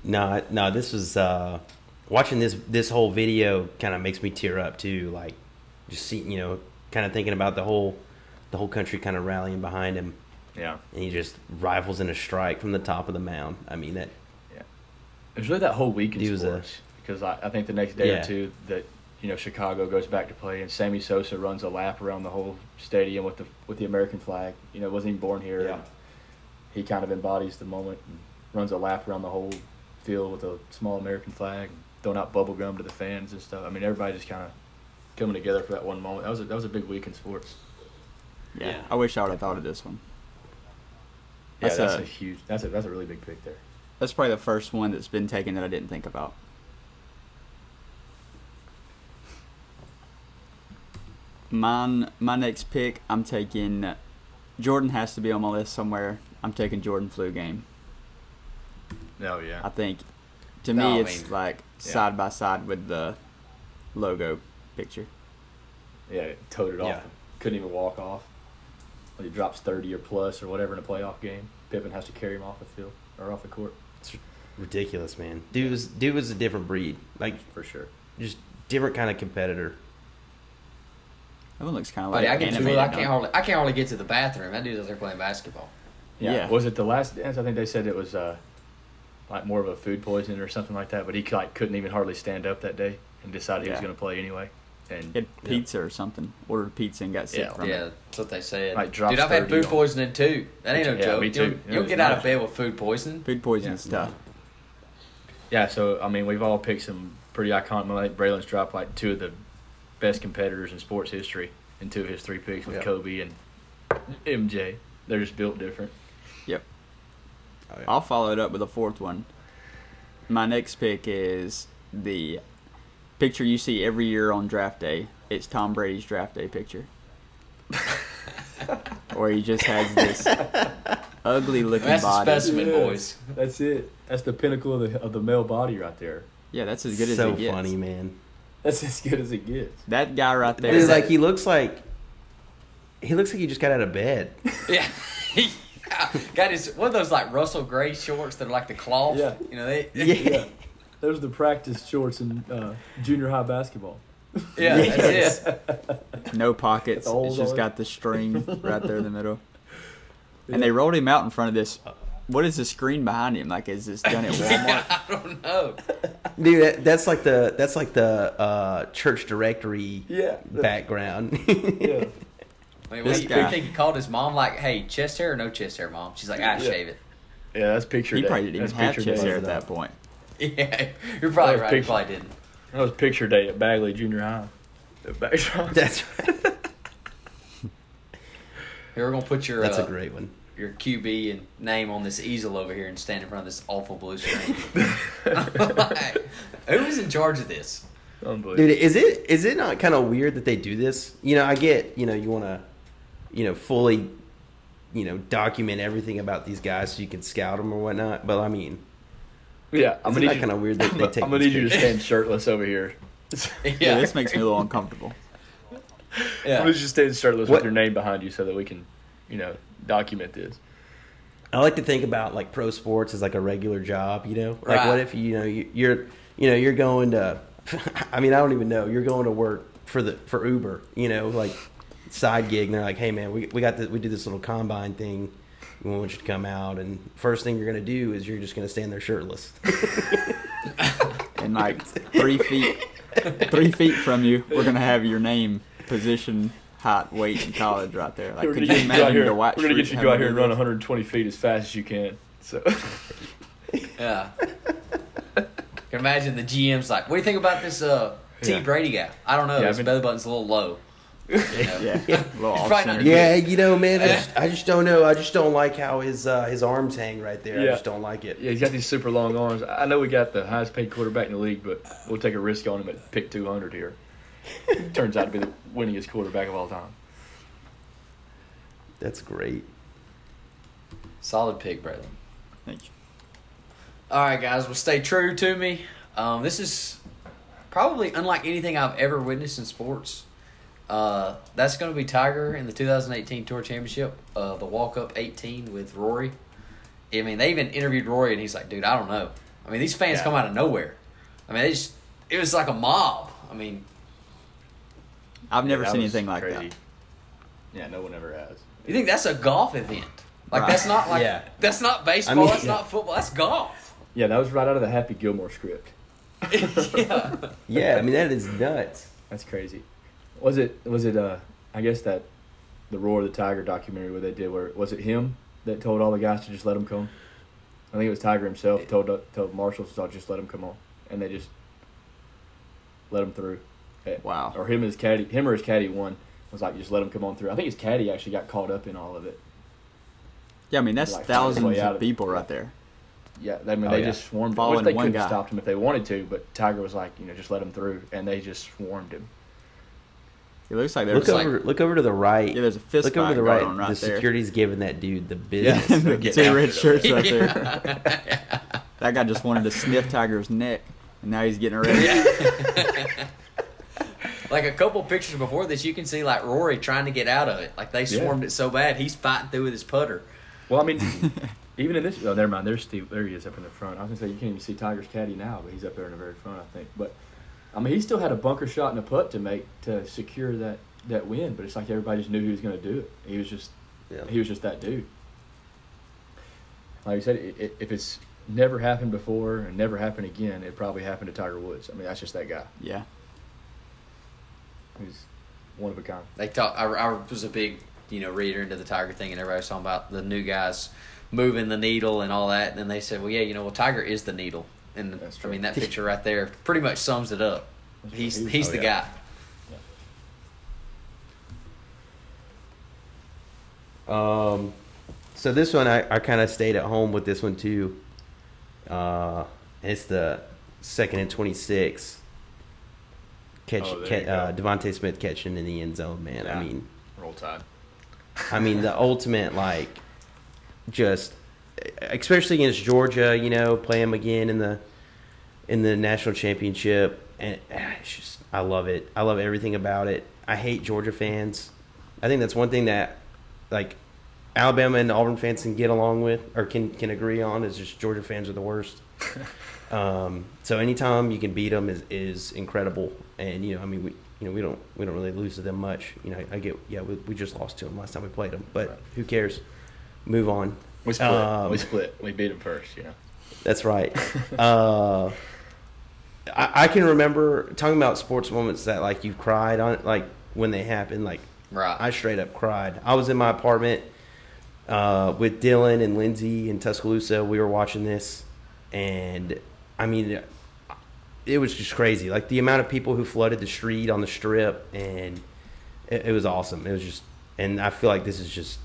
No, this was watching this whole video kind of makes me tear up too. Like, just seeing, you know, kind of thinking about the whole country kind of rallying behind him. Yeah, and he just rifles in a strike from the top of the mound. I mean that. Yeah, it was really that whole week in sports, because I think the next day or two that, you know, Chicago goes back to play and Sammy Sosa runs a lap around the whole stadium with the American flag. You know, wasn't even born here. Yeah. He kind of embodies the moment and runs a lap around the whole field with a small American flag, and throwing out bubble gum to the fans and stuff. I mean, everybody just kind of coming together for that one moment. That was a big week in sports. Yeah. I wish I would have thought of this one. Yeah, that's a really big pick there. That's probably the first one that's been taken that I didn't think about. My next pick, I'm taking Jordan. Has to be on my list somewhere. I'm taking Jordan flu game. Oh yeah. I think it's like side by side with the logo picture. Yeah, it toted off. Yeah. Couldn't even walk off. When he drops 30 or plus or whatever in a playoff game, Pippen has to carry him off the field or off the court. It's ridiculous, man. Dude was a different breed, like, for sure. Just different kind of competitor. That one looks kind of like. I can't hardly get to the bathroom. That dude's out there playing basketball. Yeah. Was it The Last Dance? I think they said it was like more of a food poisoning or something like that. But he like couldn't even hardly stand up that day and decided he was going to play anyway. And had pizza or something. Ordered pizza and got sick from it. Yeah, that's what they said. Like, dude, I've had food poisoning too. That ain't no joke. Me too. You'll get out of bed with food poisoning. Food poisoning stuff. Yeah, so, I mean, we've all picked some pretty iconic. I think Braylon's dropped like two of the best competitors in sports history in two of his three picks with Kobe and MJ. They're just built different. Yep. Oh, yeah. I'll follow it up with a fourth one. My next pick is the picture you see every year on draft day. It's Tom Brady's draft day picture. Or he just has this ugly looking body. That's a specimen, boys. That's it. That's the pinnacle of the male body right there. Yeah, that's as good as it gets. So funny, man. That's as good as it gets. That guy right there. Dude, like, he looks like he just got out of bed. Yeah. Got his one of those like Russell Gray shorts that are like the cloth. Yeah. You know, yeah. Those are the practice shorts in junior high basketball. Yeah, yes. That's it. No pockets. It's just got the string right there in the middle. Yeah. And they rolled him out in front of this. What is the screen behind him? Like, is this done at Walmart? Yeah, I don't know. Dude, that's like the church directory background. Yeah. Wait, what do you think he called his mom? Like, hey, chest hair or no chest hair, Mom? She's like, shave it. Yeah, that's picture day. He probably didn't even have chest hair at that point. Yeah, you're probably right. He probably didn't. That was picture day at Bagley Junior High. That's right. Here, we're going to put your... That's a great one. Your QB and name on this easel over here and stand in front of this awful blue screen. Like, who is in charge of this? Unbelievable. Dude, is it not kind of weird that they do this? You know, I get, you want to, fully, document everything about these guys so you can scout them or whatnot. But I mean, yeah, I'm not kind of weird that they take. I'm gonna need you to stand shirtless over here. Yeah, this makes me a little uncomfortable. Yeah, I'm gonna just stand shirtless with your name behind you so that we can, document this. I like to think about like pro sports as like a regular job, Like what if you're going to I don't even know. You're going to work for Uber, like side gig, and they're like, "Hey man, we do this little combine thing. We want you to come out, and first thing you're going to do is you're just going to stand there shirtless." And like 3 feet from you, we're going to have your name, position, height, weight, and college right there. Like, could you imagine the white shirt? We're going to get you to go out here and run 120 feet as fast as you can. So, yeah. Imagine the GM's like, "What do you think about this T. Brady guy? I don't know. Yeah, his belly button's a little low." Man, I just don't know. I just don't like how his arms hang right there. Yeah. I just don't like it. Yeah, he's got these super long arms. I know we got the highest paid quarterback in the league, but we'll take a risk on him at pick 200 here. Turns out to be the winningest quarterback of all time. That's great. Solid pick, Braylon. Thank you. All right, guys. Well, stay true to me. This is probably unlike anything I've ever witnessed in sports. That's going to be Tiger in the 2018 Tour Championship, the walk-up 18 with Rory. I mean, they even interviewed Rory, and he's like, "Dude, I don't know." I mean, these fans come out of nowhere. I mean, it was like a mob. I mean, I've never seen anything like that. Yeah, no one ever has. You think that's a golf event? Like that's not like that's not baseball. That's not football. That's golf. Yeah, that was right out of the Happy Gilmore script. Yeah. I mean, that is nuts. That's crazy. Was it? I guess that the Roar of the Tiger documentary where they did was it him that told all the guys to just let him come? I think it was Tiger himself told Marshall to just let him come on, and they just let him through. Wow. Or him or his caddy one was like just let him come on through. I think his caddy actually got caught up in all of it. Yeah, I mean that's like, thousands of people right there. Yeah, I mean they just swarmed. I wish they could have stopped him if they wanted to, but Tiger was like just let him through, and they just swarmed him. It looks like look over to the right. Yeah, there's a fist fight going on right there. The security's giving that dude the business. Yeah, the two red shirts right there. Yeah. That guy just wanted to sniff Tiger's neck, and now he's getting ready. Yeah. Like a couple pictures before this, you can see like Rory trying to get out of it. Like they swarmed it so bad, he's fighting through with his putter. Well, I mean, even in this. Oh, never mind. There's Steve. There he is up in the front. I was gonna say you can't even see Tiger's caddy now, but he's up there in the very front, I think. But. I mean, he still had a bunker shot and a putt to make to secure that win, but it's like everybody just knew he was going to do it. He was just, that dude. Like you said, if it's never happened before and never happened again, it probably happened to Tiger Woods. I mean, that's just that guy. Yeah, he's one of a kind. They talk. I was a big, reader into the Tiger thing, and everybody was talking about the new guys moving the needle and all that. And then they said, "Well, yeah, Tiger is the needle." And I mean that picture right there pretty much sums it up. He's the guy. Yeah. So this one I kind of stayed at home with this one too. It's the 2nd and 26 Devontae Smith catching in the end zone. Man, yeah. I mean, roll tide. I mean the ultimate just. Especially against Georgia, play them again in the in the national championship. And it's just, I love it. I love everything about it. I hate Georgia fans. I think that's one thing that, like, Alabama and Auburn fans can get along with or can agree on is just Georgia fans are the worst. So anytime you can beat them is incredible. And, you know, I mean, we don't really lose to them much. You know, I get, yeah, we just lost to them last time we played them, but who cares? Move on. We split. We beat them first, you know. That's right. I can remember talking about sports moments that, like, you cried on, like, when they happened. Like, right. I straight up cried. I was in my apartment with Dylan and Lindsay in Tuscaloosa. We were watching this, and, I mean, it was just crazy. Like, the amount of people who flooded the street on the Strip, and it was awesome. It was just – and I feel like this is just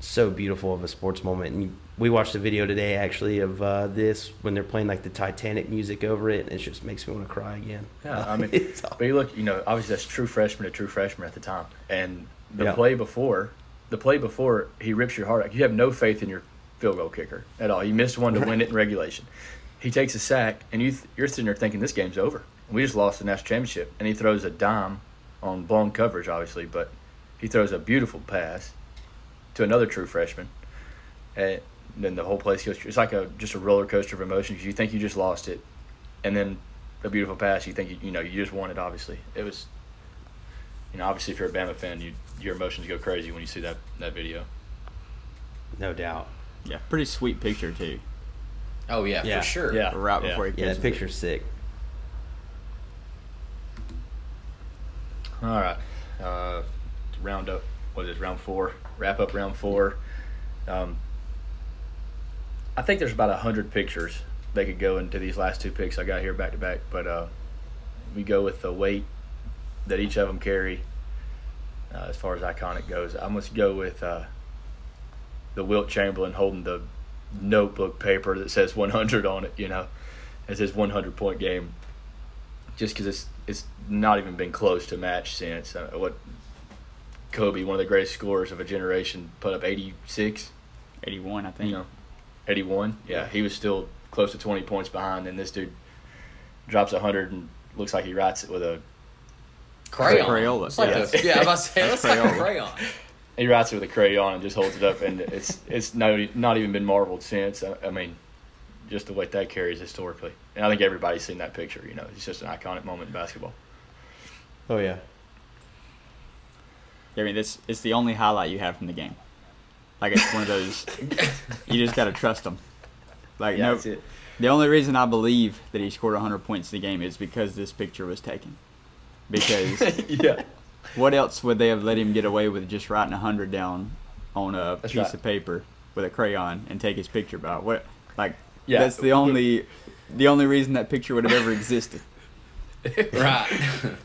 so beautiful of a sports moment. And we watched a video today, actually, of this when they're playing, like, the Titanic music over it, and it just makes me want to cry again. Yeah, I mean, but you look, you know, obviously that's true freshman at the time. And the play before, he rips your heart out. You have no faith in your field goal kicker at all. You missed one to win it in regulation. He takes a sack, and you're sitting there thinking this game's over. And we just lost the national championship. And he throws a dime on blown coverage, obviously, but he throws a beautiful pass to another true freshman. And then the whole place goes – it's like just a roller coaster of emotions. You think you just lost it, and then a beautiful pass. You think you just won it. Obviously, it was. You know, obviously, if you're a Bama fan, your emotions go crazy when you see that video. No doubt. Yeah, pretty sweet picture too. Oh, yeah, for sure. Yeah. Right before he catches it. Yeah, that picture's sick. All right. Round up. What is it, round four? Wrap up round four. I think there's about 100 pictures they could go into these last two picks I got here back to back. But we go with the weight that each of them carry as far as iconic goes. I'm going to go with the Wilt Chamberlain holding the notebook paper that says 100 on it, you know, as his 100-point game, just because it's not even been close to match since. What Kobe, one of the greatest scorers of a generation, put up 86? 81, I think. You know, 81? Yeah, he was still close to 20 points behind, and this dude drops 100 and looks like he writes it with a crayon. It's like I was about to say, it looks like a crayon. He writes it with a crayon and just holds it up, and it's not even been marveled since. I mean, just the weight that carries historically. And I think everybody's seen that picture, you know. It's just an iconic moment in basketball. Oh, yeah. I mean, it's the only highlight you have from the game. Like, it's one of those – you just got to trust them. Like, yeah, that's it. The only reason I believe that he scored 100 points in the game is because this picture was taken. Because – yeah. What else would they have let him get away with just writing 100 down on a piece of paper with a crayon and take his picture by? What, like, yeah, that's the only reason that picture would have ever existed. Right.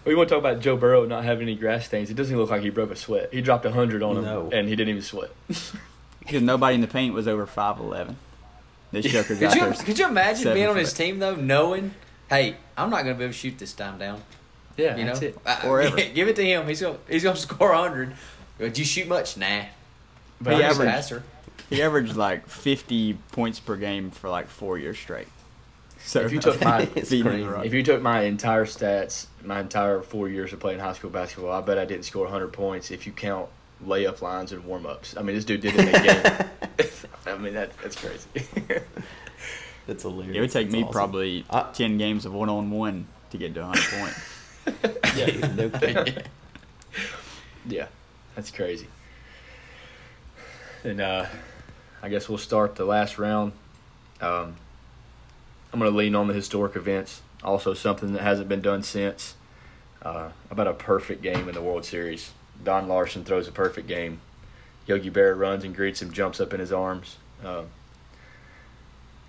We want to talk about Joe Burrow not having any grass stains. It doesn't look like he broke a sweat. He dropped 100 on him, and he didn't even sweat. Because nobody in the paint was over 5'11". This joker's out there. Could you imagine being on his team, though, knowing, hey, I'm not going to be able to shoot this time down? Yeah, you know, that's it. Forever. Give it to him. He's gonna score 100. Did you shoot much? Nah. But he averaged like 50 points per game for like 4 years straight. So if you took my entire stats, my entire 4 years of playing high school basketball, I bet I didn't score 100 points if you count layup lines and warm ups. I mean, this dude did it in a game. I mean, that's crazy. That's hilarious. It would take me probably 10 games of 1-on-1 to get to 100 points. Yeah, no kidding. Yeah, that's crazy. And I guess we'll start the last round. I'm going to lean on the historic events, also something that hasn't been done since. About a perfect game in the World Series. Don Larson throws a perfect game. Yogi Berra runs and greets him, jumps up in his arms. I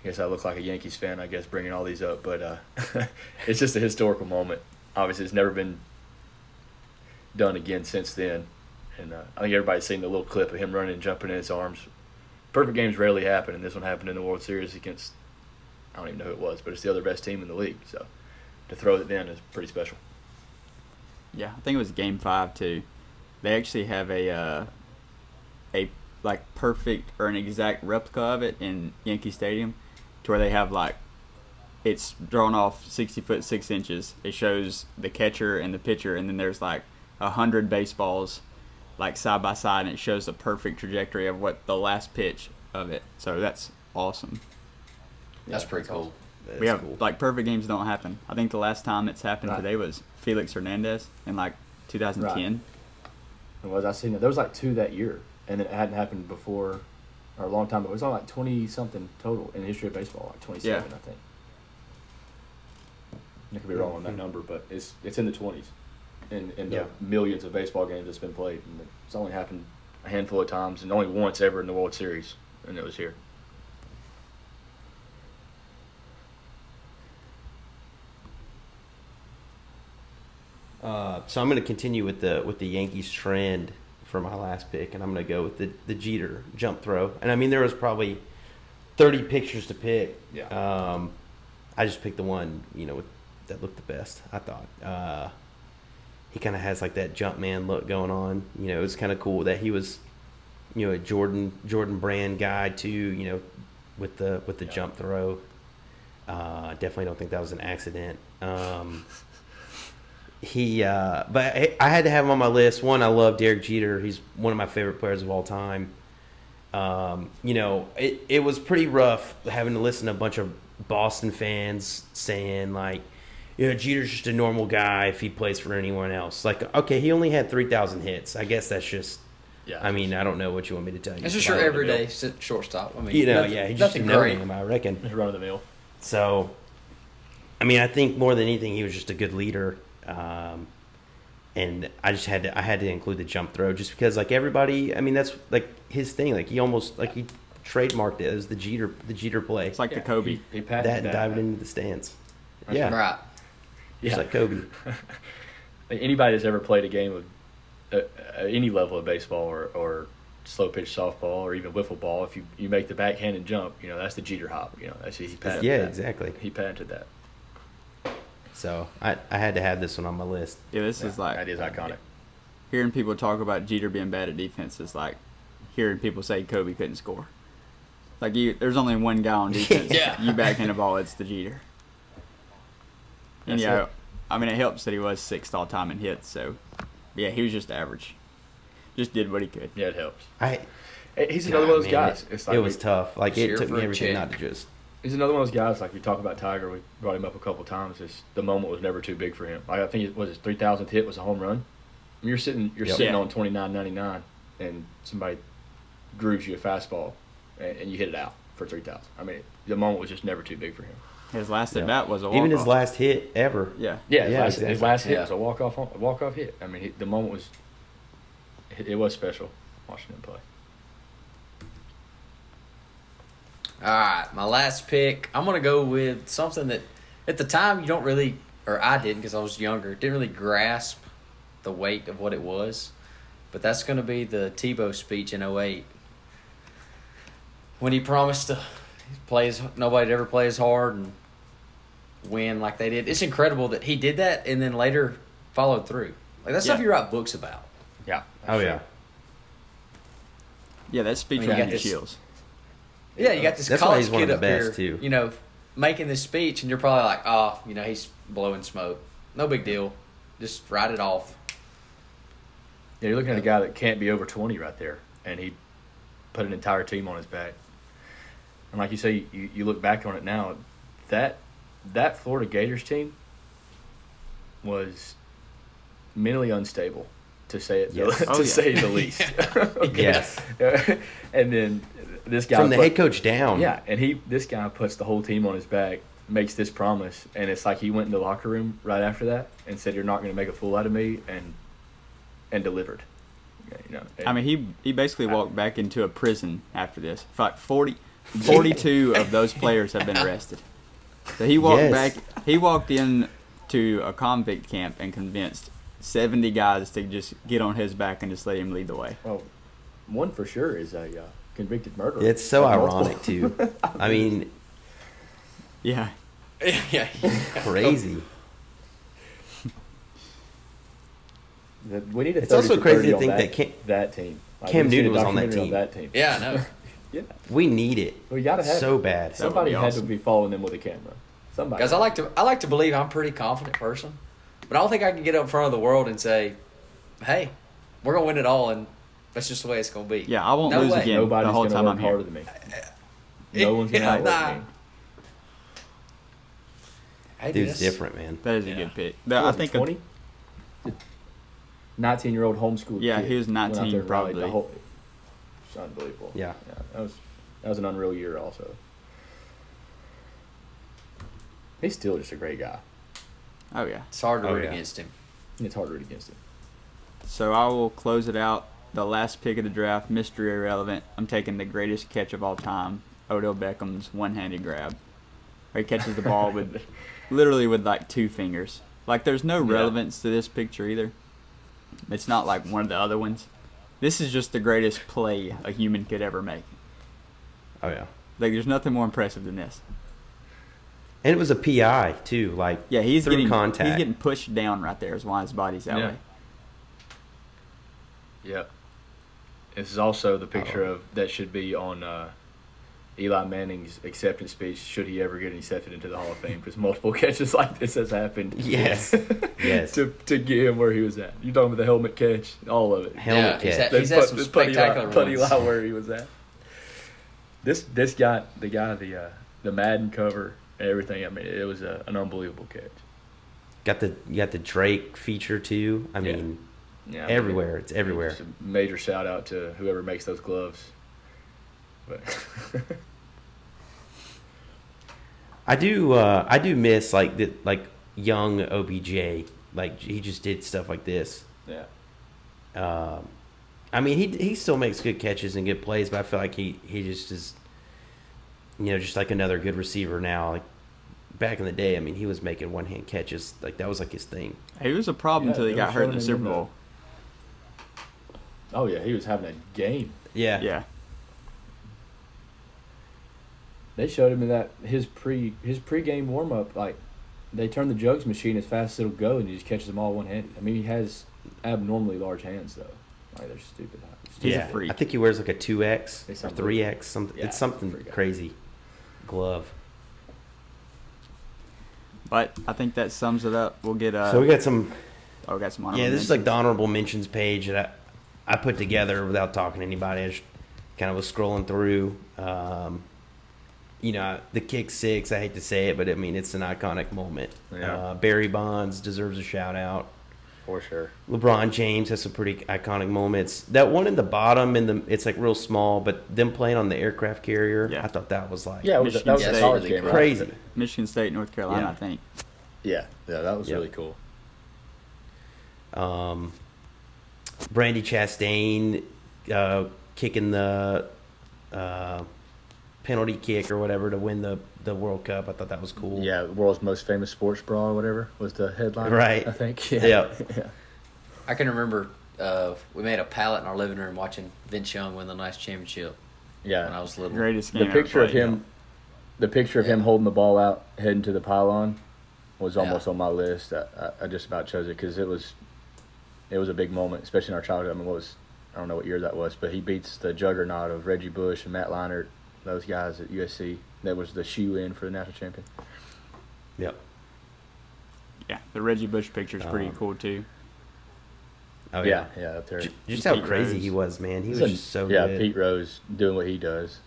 guess I look like a Yankees fan, I guess, bringing all these up, but it's just a historical moment. Obviously, it's never been done again since then. And I think everybody's seen the little clip of him running and jumping in his arms. Perfect games rarely happen, and this one happened in the World Series against – I don't even know who it was, but it's the other best team in the league. So to throw it then is pretty special. Yeah, I think it was Game 5, too. They actually have a like perfect or an exact replica of it in Yankee Stadium to where they have like it's drawn off 60 foot 6 inches. It shows the catcher and the pitcher, and then there's like 100 baseballs like side by side, and it shows the perfect trajectory of what the last pitch of it. So that's awesome. That's pretty cool. That's we have cool. Like perfect games don't happen. I think the last time it's happened today was Felix Hernandez in like 2010. It was. I seen it. There was like two that year, and it hadn't happened before, or a long time ago. It was on like 20 something total in the history of baseball, like 27, I think. I could be wrong on that number, but it's in the 20s, in the millions of baseball games that's been played, and it's only happened a handful of times, and only once ever in the World Series, and it was here. So I'm going to continue with the Yankees trend for my last pick, and I'm going to go with the Jeter jump throw. And I mean, there was probably 30 pictures to pick. Yeah. I just picked the one that looked the best, I thought. He kind of has like that jump man look going on. It was kind of cool that he was, a Jordan brand guy too. With the jump throw. Definitely don't think that was an accident. But I had to have him on my list. One, I love Derek Jeter. He's one of my favorite players of all time. It was pretty rough having to listen to a bunch of Boston fans saying like, Jeter's just a normal guy if he plays for anyone else. Like, okay, he only had 3,000 hits. I guess that's just. Yeah. I mean, I don't know what you want me to tell you. It's just your everyday shortstop. I mean, he's just nothing him, I reckon. He's run of the mill. So, I mean, I think more than anything, he was just a good leader. And I just had to include the jump throw just because, like, everybody. I mean, that's like his thing. Like he almost he trademarked it. It was the Jeter play. It's like the Kobe. He passed that and dived into the stands. That's right. He's like Kobe. Anybody that's ever played a game of any level of baseball or slow pitch softball or even wiffle ball, if you make the backhanded jump, that's the Jeter hop. That's he patented. Yeah, exactly. He patented that. So I had to have this one on my list. Yeah, this is like that is iconic. Hearing people talk about Jeter being bad at defense is like hearing people say Kobe couldn't score. Like there's only one guy on defense. You backhand the ball, it's the Jeter. And it helps that he was sixth all time in hits. So, he was just average. Just did what he could. Yeah, it helps. He's another one of those guys. It was tough. Like it took me everything not to just. He's another one of those guys. Like we talk about Tiger, we brought him up a couple times. The moment was never too big for him. Like I think it was his 3,000th hit was a home run. I mean, you're sitting on 29.99, and somebody grooves you a fastball, and you hit it out for 3,000. I mean, the moment was just never too big for him. His last at bat was a walk-off. Even his last hit ever. Yeah. Yeah. His last hit was a walk-off hit. I mean, the moment was. It was special watching him play. All right, my last pick. I'm gonna go with something that, at the time, you don't really, or I didn't, because I was younger, didn't really grasp the weight of what it was. But that's gonna be the Tebow speech in 2008, when he promised to play nobody ever plays hard and win like they did. It's incredible that he did that and then later followed through. Like that's stuff you write books about. Yeah. Oh yeah. Yeah, that speech got me chills. Yeah, you got this college kid up here, too. Making this speech, and you're probably like, oh, he's blowing smoke. No big deal. Just write it off. Yeah, you're looking at a guy that can't be over 20 right there, and he put an entire team on his back. And like you say, you look back on it now, that Florida Gators team was mentally unstable, to say it say the least. Yes. And then – this guy from the head coach down. Yeah, and this guy puts the whole team on his back, makes this promise, and it's like he went in the locker room right after that and said, "You're not going to make a fool out of me," and delivered. And, I mean, he basically walked back into a prison after this. Like 42 of those players have been arrested. So he walked back. He walked in to a convict camp and convinced 70 guys to just get on his back and just let him lead the way. Well, one for sure is a. Convicted murderer. It's so ironic too. I mean, yeah, crazy. We need. It's also crazy to think that team. Like, Cam Newton was on that team. Yeah, I know. Yeah, we need it. We gotta have so bad. Somebody had to be following them with a camera. Somebody. Because I like to believe I'm a pretty confident person, but I don't think I can get up in front of the world and say, "Hey, we're gonna win it all," and that's just the way it's gonna be. Yeah, I won't lose again. Nobody's the whole time I'm here. No one's gonna outwork me. Hey, dude's different, man. That is a good pick. I think 20? 19-year-old homeschool. Yeah, kid. He was 19 probably. It's unbelievable. Yeah, that was an unreal year also. He's still just a great guy. Oh, yeah. It's hard to root against him. It's hard to root against him. So I will close it out. The last pick of the draft, mystery irrelevant. I'm taking the greatest catch of all time, Odell Beckham's one-handed grab. Where he catches the ball with literally with like two fingers. Like there's no relevance to this picture either. It's not like one of the other ones. This is just the greatest play a human could ever make. Oh, yeah. Like there's nothing more impressive than this. And it was a PI too, like he's getting contact. He's getting pushed down right there, is why his body's that way. Yep. This is also the picture of that should be on Eli Manning's acceptance speech. Should he ever get accepted into the Hall of Fame? Because multiple catches like this has happened. Yes. Yes. To get him where he was at. You're talking about the helmet catch, all of it. Helmet catch. He's had some spectacular ones. Put Eli where he was at. This guy the Madden cover. Everything. I mean, it was an unbelievable catch. You got the Drake feature too. I mean, everywhere. It's everywhere. Just a major shout out to whoever makes those gloves. But I do miss like young OBJ. Like he just did stuff like this. Yeah. I mean, he still makes good catches and good plays, but I feel like he just is. You know, just like another good receiver now. Like back in the day, I mean, he was making one-hand catches. Like that was like his thing. He was a problem until he got hurt in the Super Bowl. Oh yeah, he was having a game. Yeah, yeah. They showed him in that his pregame warm-up. Like they turn the jugs machine as fast as it'll go, and he just catches them all one-handed. I mean, he has abnormally large hands though. Like they're stupid. He's a freak. I think he wears like a 2X or 3X. Something. Yeah, it's something crazy. Glove. But I think that sums it up. We'll get so we got some. Oh, we got some. Honorable mentions. This is like the honorable mentions page that I put together without talking to anybody. I just kind of was scrolling through. You know, the kick six. I hate to say it, but I mean it's an iconic moment. Yeah. Barry Bonds deserves a shout out. For sure. LeBron James has some pretty iconic moments. That one in the bottom, it's like real small, but them playing on the aircraft carrier, I thought that was like... Yeah, that was a college game, crazy. Right? Michigan State, North Carolina, I think. Yeah, that was really cool. Brandi Chastain kicking the penalty kick or whatever to win the World Cup. I thought that was cool. Yeah, the world's most famous sports brawl or whatever was the headline. Right. I think. Yeah. I can remember we made a pallet in our living room watching Vince Young win the last championship. Yeah. When I was little. Greatest game the picture of him holding the ball out, heading to the pylon, was almost on my list. I just about chose it because it was a big moment, especially in our childhood. I mean, I don't know what year that was, but he beats the juggernaut of Reggie Bush and Matt Leinart, those guys at USC. That was the shoe-in for the national champion. Yep. Yeah, the Reggie Bush picture is pretty cool too. Oh yeah, yeah. Up there. Just how crazy he was, man. He was just so good. Yeah, Pete Rose doing what he does.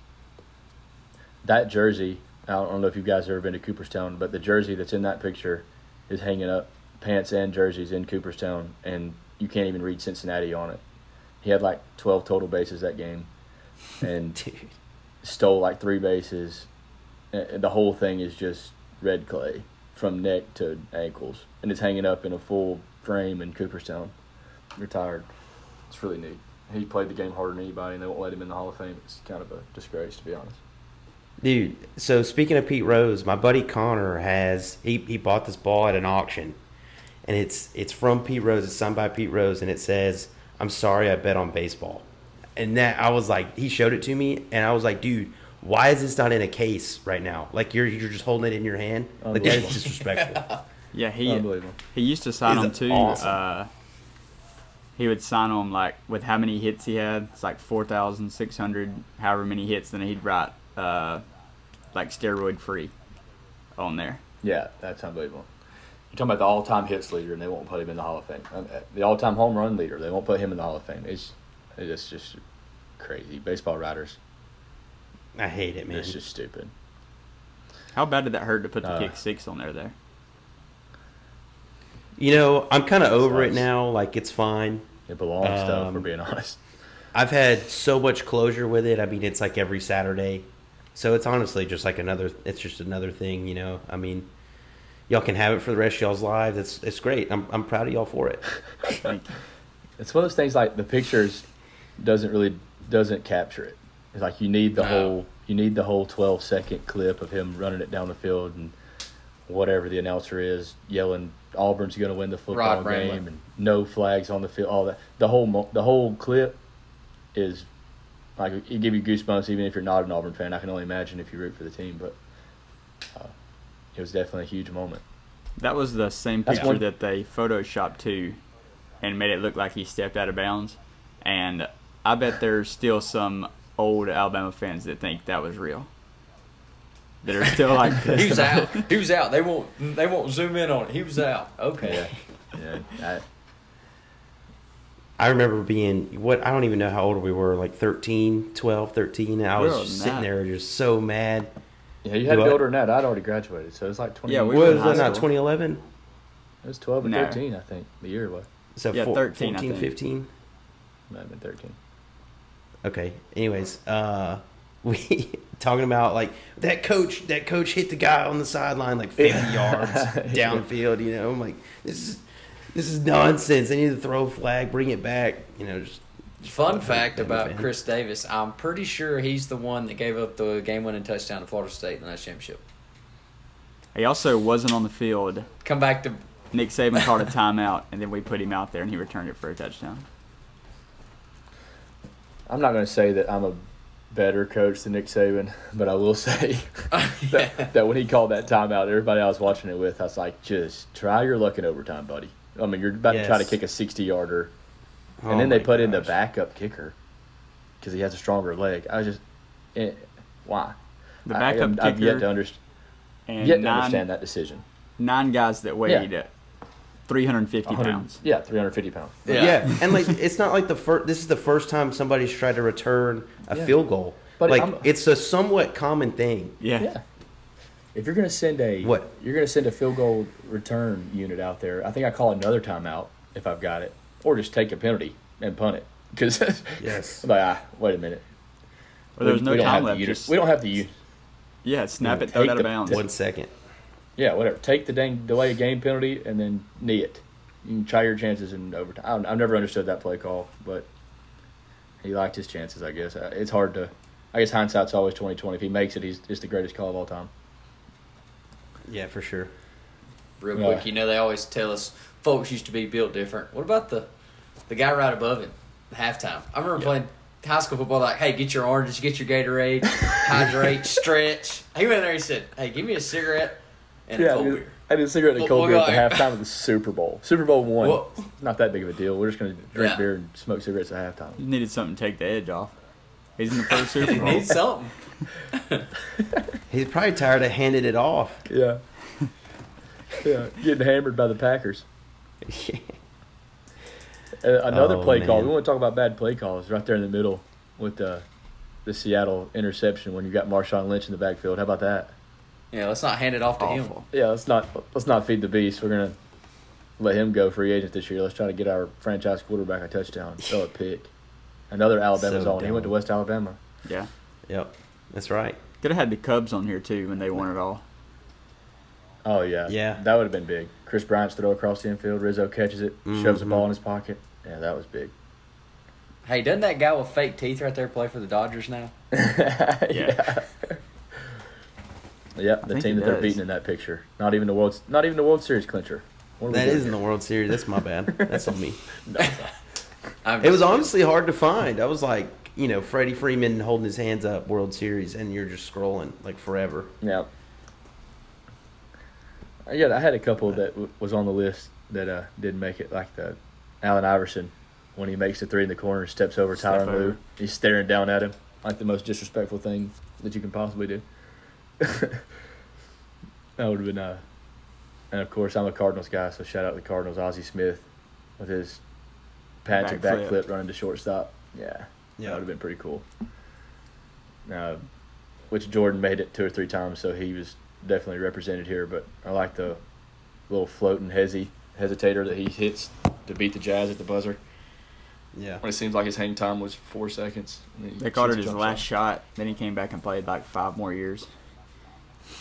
That jersey, I don't know if you guys have ever been to Cooperstown, but the jersey that's in that picture is hanging up, pants and jerseys in Cooperstown, and you can't even read Cincinnati on it. He had like 12 total bases that game, and stole like 3 bases. The whole thing is just red clay from neck to ankles, and it's hanging up in a full frame in Cooperstown. Retired. It's really neat. He played the game harder than anybody, and they won't let him in the Hall of Fame. It's kind of a disgrace, to be honest. Dude, so speaking of Pete Rose, my buddy Connor he bought this ball at an auction, and it's from Pete Rose. It's signed by Pete Rose, and it says, "I'm sorry, I bet on baseball." And that I was like, he showed it to me, and I was like, dude, why is this not in a case right now? Like you're just holding it in your hand. Like that is disrespectful. Yeah, he used to sign them too. Awesome. He would sign them like with how many hits he had. It's like 4,600, however many hits. Then he'd write like steroid free on there. Yeah, that's unbelievable. You're talking about the all-time hits leader, and they won't put him in the Hall of Fame. The all-time home run leader, they won't put him in the Hall of Fame. It's just crazy. Baseball writers. I hate it, man. It's just stupid. How bad did that hurt to put the kick six on there? You know, I'm kind of over it now. Like, it's fine. It belongs, though, if we're being honest. I've had so much closure with it. I mean, it's like every Saturday. So it's honestly just like another thing, you know. I mean, y'all can have it for the rest of y'all's lives. It's great. I'm proud of y'all for it. It's one of those things like the pictures doesn't capture it. It's like you need the whole 12-second clip of him running it down the field and whatever the announcer is yelling, Auburn's going to win the football game and no flags on the field. All that the whole clip is like it give you goosebumps even if you're not an Auburn fan. I can only imagine if you root for the team, but it was definitely a huge moment. That was the same picture that they photoshopped to and made it look like he stepped out of bounds. And I bet there's still some old Alabama fans that think that was real. That are still like, "Who's out? Who's out?" They won't zoom in on it. He was out. Okay. Yeah. I remember being I don't even know how old we were, like 13, 12, 13. And I was sitting there just so mad. Yeah, you had to be older than that. I'd already graduated, so it's like 20. Yeah, was that not 2011? It was 12 and 13, I think. The year was. So yeah, 13, 14, 15? Might have been 13. Okay. Anyways, we talking about like that coach hit the guy on the sideline like 50 yards downfield. You know, I'm like, this is nonsense. They need to throw a flag, bring it back. You know, just. Fun fact about Chris Davis, I'm pretty sure he's the one that gave up the game-winning touchdown to Florida State in the national championship. He also wasn't on the field. Come back to Nick Saban called a timeout, and then we put him out there, and he returned it for a touchdown. I'm not going to say that I'm a better coach than Nick Saban, but I will say that when he called that timeout, everybody I was watching it with, I was like, just try your luck in overtime, buddy. I mean, you're about to try to kick a 60-yarder. And then they put in the backup kicker because he has a stronger leg. I was just, why? The backup kicker. I've yet to understand that decision. 9 guys that weighed 350 pounds. Yeah, 350 pounds. Yeah. And like it's not like this is the first time somebody's tried to return a field goal. But like it's a somewhat common thing. Yeah. If you're going to send a field goal return unit out there, I think I call another timeout if I've got it. Or just take a penalty and punt it. Because I'm like, wait a minute. Or there's no time left. We don't have to use. Yeah, snap it, throw it out of bounds. 1 second. Yeah, whatever. Take the dang delay of game penalty and then knee it. You can try your chances in overtime. I've never understood that play call, but he liked his chances, I guess. It's hard to – I guess hindsight's always 20/20. If he makes it, it's the greatest call of all time. Yeah, for sure. Real quick, you know they always tell us – folks used to be built different. What about the guy right above him, halftime? I remember playing high school football, like, hey, get your oranges, get your Gatorade, hydrate, stretch. He went in there and said, hey, give me a cigarette and a cold beer. I did a cigarette and a cold beer at the halftime of the Super Bowl. Super Bowl I. Well, not that big of a deal. We're just going to drink beer and smoke cigarettes at halftime. You needed something to take the edge off. He's in the first Super Bowl. He needs something. He's probably tired of handing it off. Yeah. Getting hammered by the Packers. Another play call. We want to talk about bad play calls right there in the middle with the Seattle interception when you got Marshawn Lynch in the backfield. How about that? Yeah, let's not hand it off to him. Yeah, let's not feed the beast. We're gonna let him go free agent this year. Let's try to get our franchise quarterback a touchdown. Throw a pick. Another Alabama's on. He went to West Alabama. Yeah. Yep. That's right. Could have had the Cubs on here too when they won it all. Oh, yeah. Yeah. That would have been big. Chris Bryant's throw across the infield. Rizzo catches it, shoves the ball in his pocket. Yeah, that was big. Hey, doesn't that guy with fake teeth right there play for the Dodgers now? Yep, the team that they're beating in that picture. Not even the World Series clincher. That is in the World Series. That's my bad. That's on me. It was honestly hard to find. I was like, you know, Freddie Freeman holding his hands up, World Series, and you're just scrolling like forever. Yep. Yeah, I had a couple that was on the list that didn't make it, like the Allen Iverson when he makes the three in the corner and steps over Tyronn Lue. He's staring down at him like the most disrespectful thing that you can possibly do. That would have been and of course I'm a Cardinals guy, so shout out to the Cardinals. Ozzie Smith with his patented backflip running to shortstop. Yeah, that would have been pretty cool. Which Jordan made it 2 or 3 times, so he was definitely represented here. But I like the little floating hesitator that he hits to beat the Jazz at the buzzer. Yeah. When it seems like his hang time was 4 seconds. They called it his last shot. Then he came back and played like 5 more years.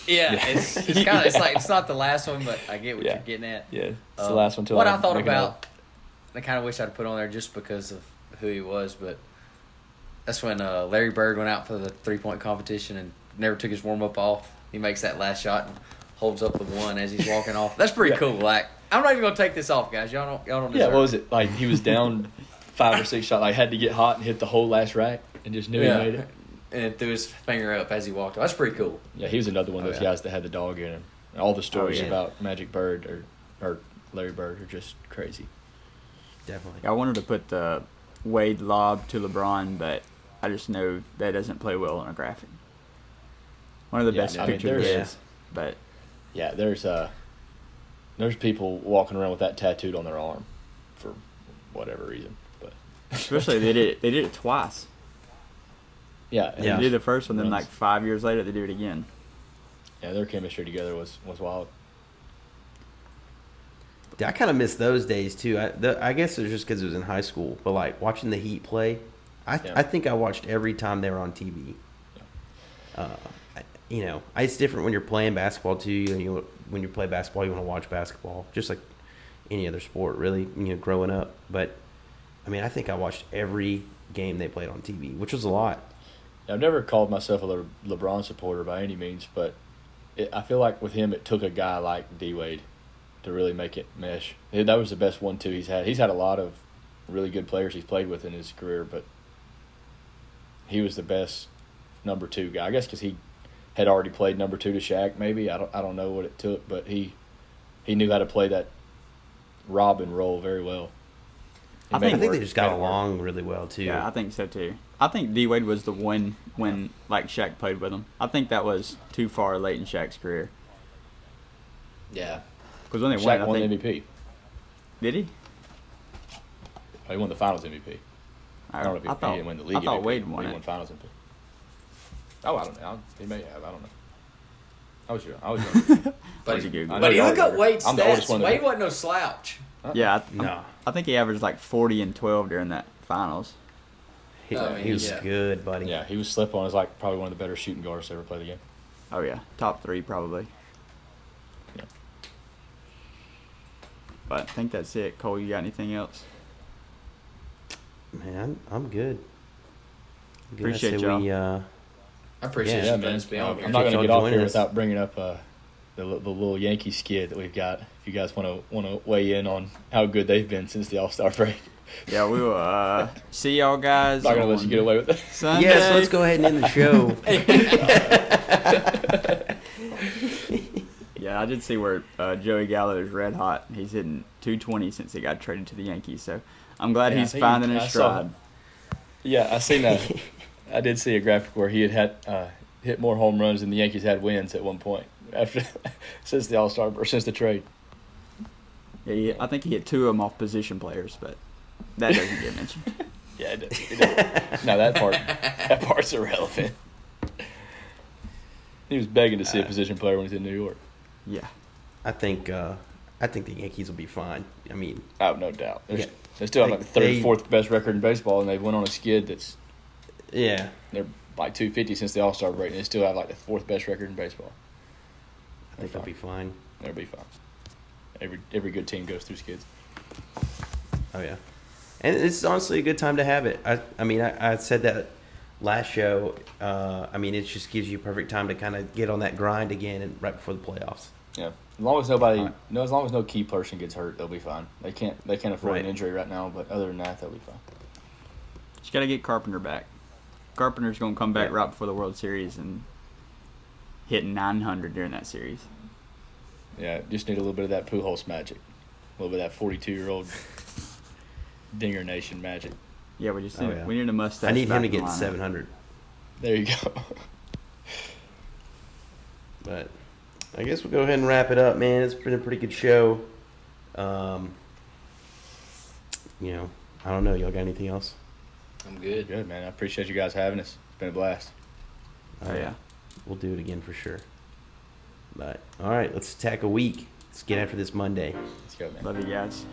Yeah. It's kind of it's like it's not the last one, but I get what you're getting at. Yeah, it's the last one. What I thought about, I kind of wish I'd put on there just because of who he was, but that's when Larry Bird went out for the three-point competition and never took his warm-up off. He makes that last shot and holds up the one as he's walking off. That's pretty cool. Like, I'm not even gonna take this off, guys. Y'all don't deserve it. Yeah, what was it? Like, he was down 5 or 6 shots. Like, had to get hot and hit the whole last rack and just knew he made it. And threw his finger up as he walked off. That's pretty cool. Yeah, he was another one of those guys that had the dog in him. And all the stories about Magic Bird or Larry Bird are just crazy. Definitely. I wanted to put the Wade lob to LeBron, but I just know that doesn't play well on a graphic. One of the best pictures is. But yeah, there's people walking around with that tattooed on their arm for whatever reason. But especially they did it twice. Yeah, and they did the first one, then like 5 years later they do it again. Yeah, their chemistry together was wild. I kind of miss those days too. I guess it was just because it was in high school, but like watching the Heat play, I think I watched every time they were on TV. Yeah. It's different when you're playing basketball too. When you play basketball, you want to watch basketball, just like any other sport, really. Growing up, but I mean, I think I watched every game they played on TV, which was a lot. I've never called myself a LeBron supporter by any means, but I feel like with him, it took a guy like D Wade to really make it mesh. That was the best 1-2 he's had. He's had a lot of really good players he's played with in his career, but he was the best number 2 guy. I guess because he had already played number 2 to Shaq, maybe. I don't know what it took, but he knew how to play that Robin role very well. I think they just got along really well too. Yeah, I think so too. I think D Wade was the one when like Shaq played with him. I think that was too far late in Shaq's career. Yeah. Because when they Shaq won MVP. Did he? Oh, he won the Finals MVP. I don't know if he didn't win the league. I thought MVP. Wade won. He won Finals MVP. Oh, I don't know. He may have. I don't know. I was young. But you look at Wade's stats. Wade wasn't no slouch. Yeah, I think he averaged like 40 and 12 during that Finals. He was good, buddy. Yeah, he was slept on as like probably one of the better shooting guards to ever play the game. Oh yeah, top 3 probably. But I think that's it. Cole, you got anything else? Man, I'm good. Appreciate y'all. I appreciate you guys being on here. I'm not going to get off here without bringing up the little Yankee skid that we've got. If you guys want to weigh in on how good they've been since the All-Star break. Yeah, we will see y'all guys. I'm not going to let you get away with it. Sunday. Yes, let's go ahead and end the show. Yeah, I did see where Joey Gallo's red hot. He's hitting 220 since he got traded to the Yankees. So I'm glad he's finding his stride. Yeah, I seen that. I did see a graphic where he had hit more home runs than the Yankees had wins at one point since the All-Star or since the trade. Yeah, I think he hit 2 of them off position players, but that doesn't get mentioned. Yeah, it does. No, that part's irrelevant. He was begging to see a position player when he's in New York. Yeah, I think the Yankees will be fine. I mean, I have no doubt. They still have like the 3rd, 4th best record in baseball, and they went on a skid that's they're like 250 since the All-Star break, and they still have like the 4th best record in baseball. I think they'll be fine. They'll be fine. Every good team goes through skids. Oh yeah, and it's honestly a good time to have it. I mean I said that last show. I mean, it just gives you perfect time to kind of get on that grind again, and right before the playoffs. Yeah, as long as no key person gets hurt, they'll be fine. They can't afford an injury right now, but other than that, they'll be fine. Just gotta get Carpenter back. Carpenter's gonna come back right before the World Series and hit 900 during that series. Yeah, just need a little bit of that Pujols magic, a little bit of that 42-year-old Dinger Nation magic. Yeah, we just we need a mustache. I need him to get 700. There you go. But I guess we'll go ahead and wrap it up, man. It's been a pretty good show. You know, I don't know. Y'all got anything else? I'm good. Good, man. I appreciate you guys having us. It's been a blast. Oh, yeah. We'll do it again for sure. But, all right, let's attack a week. Let's get after this Monday. Let's go, man. Love you guys.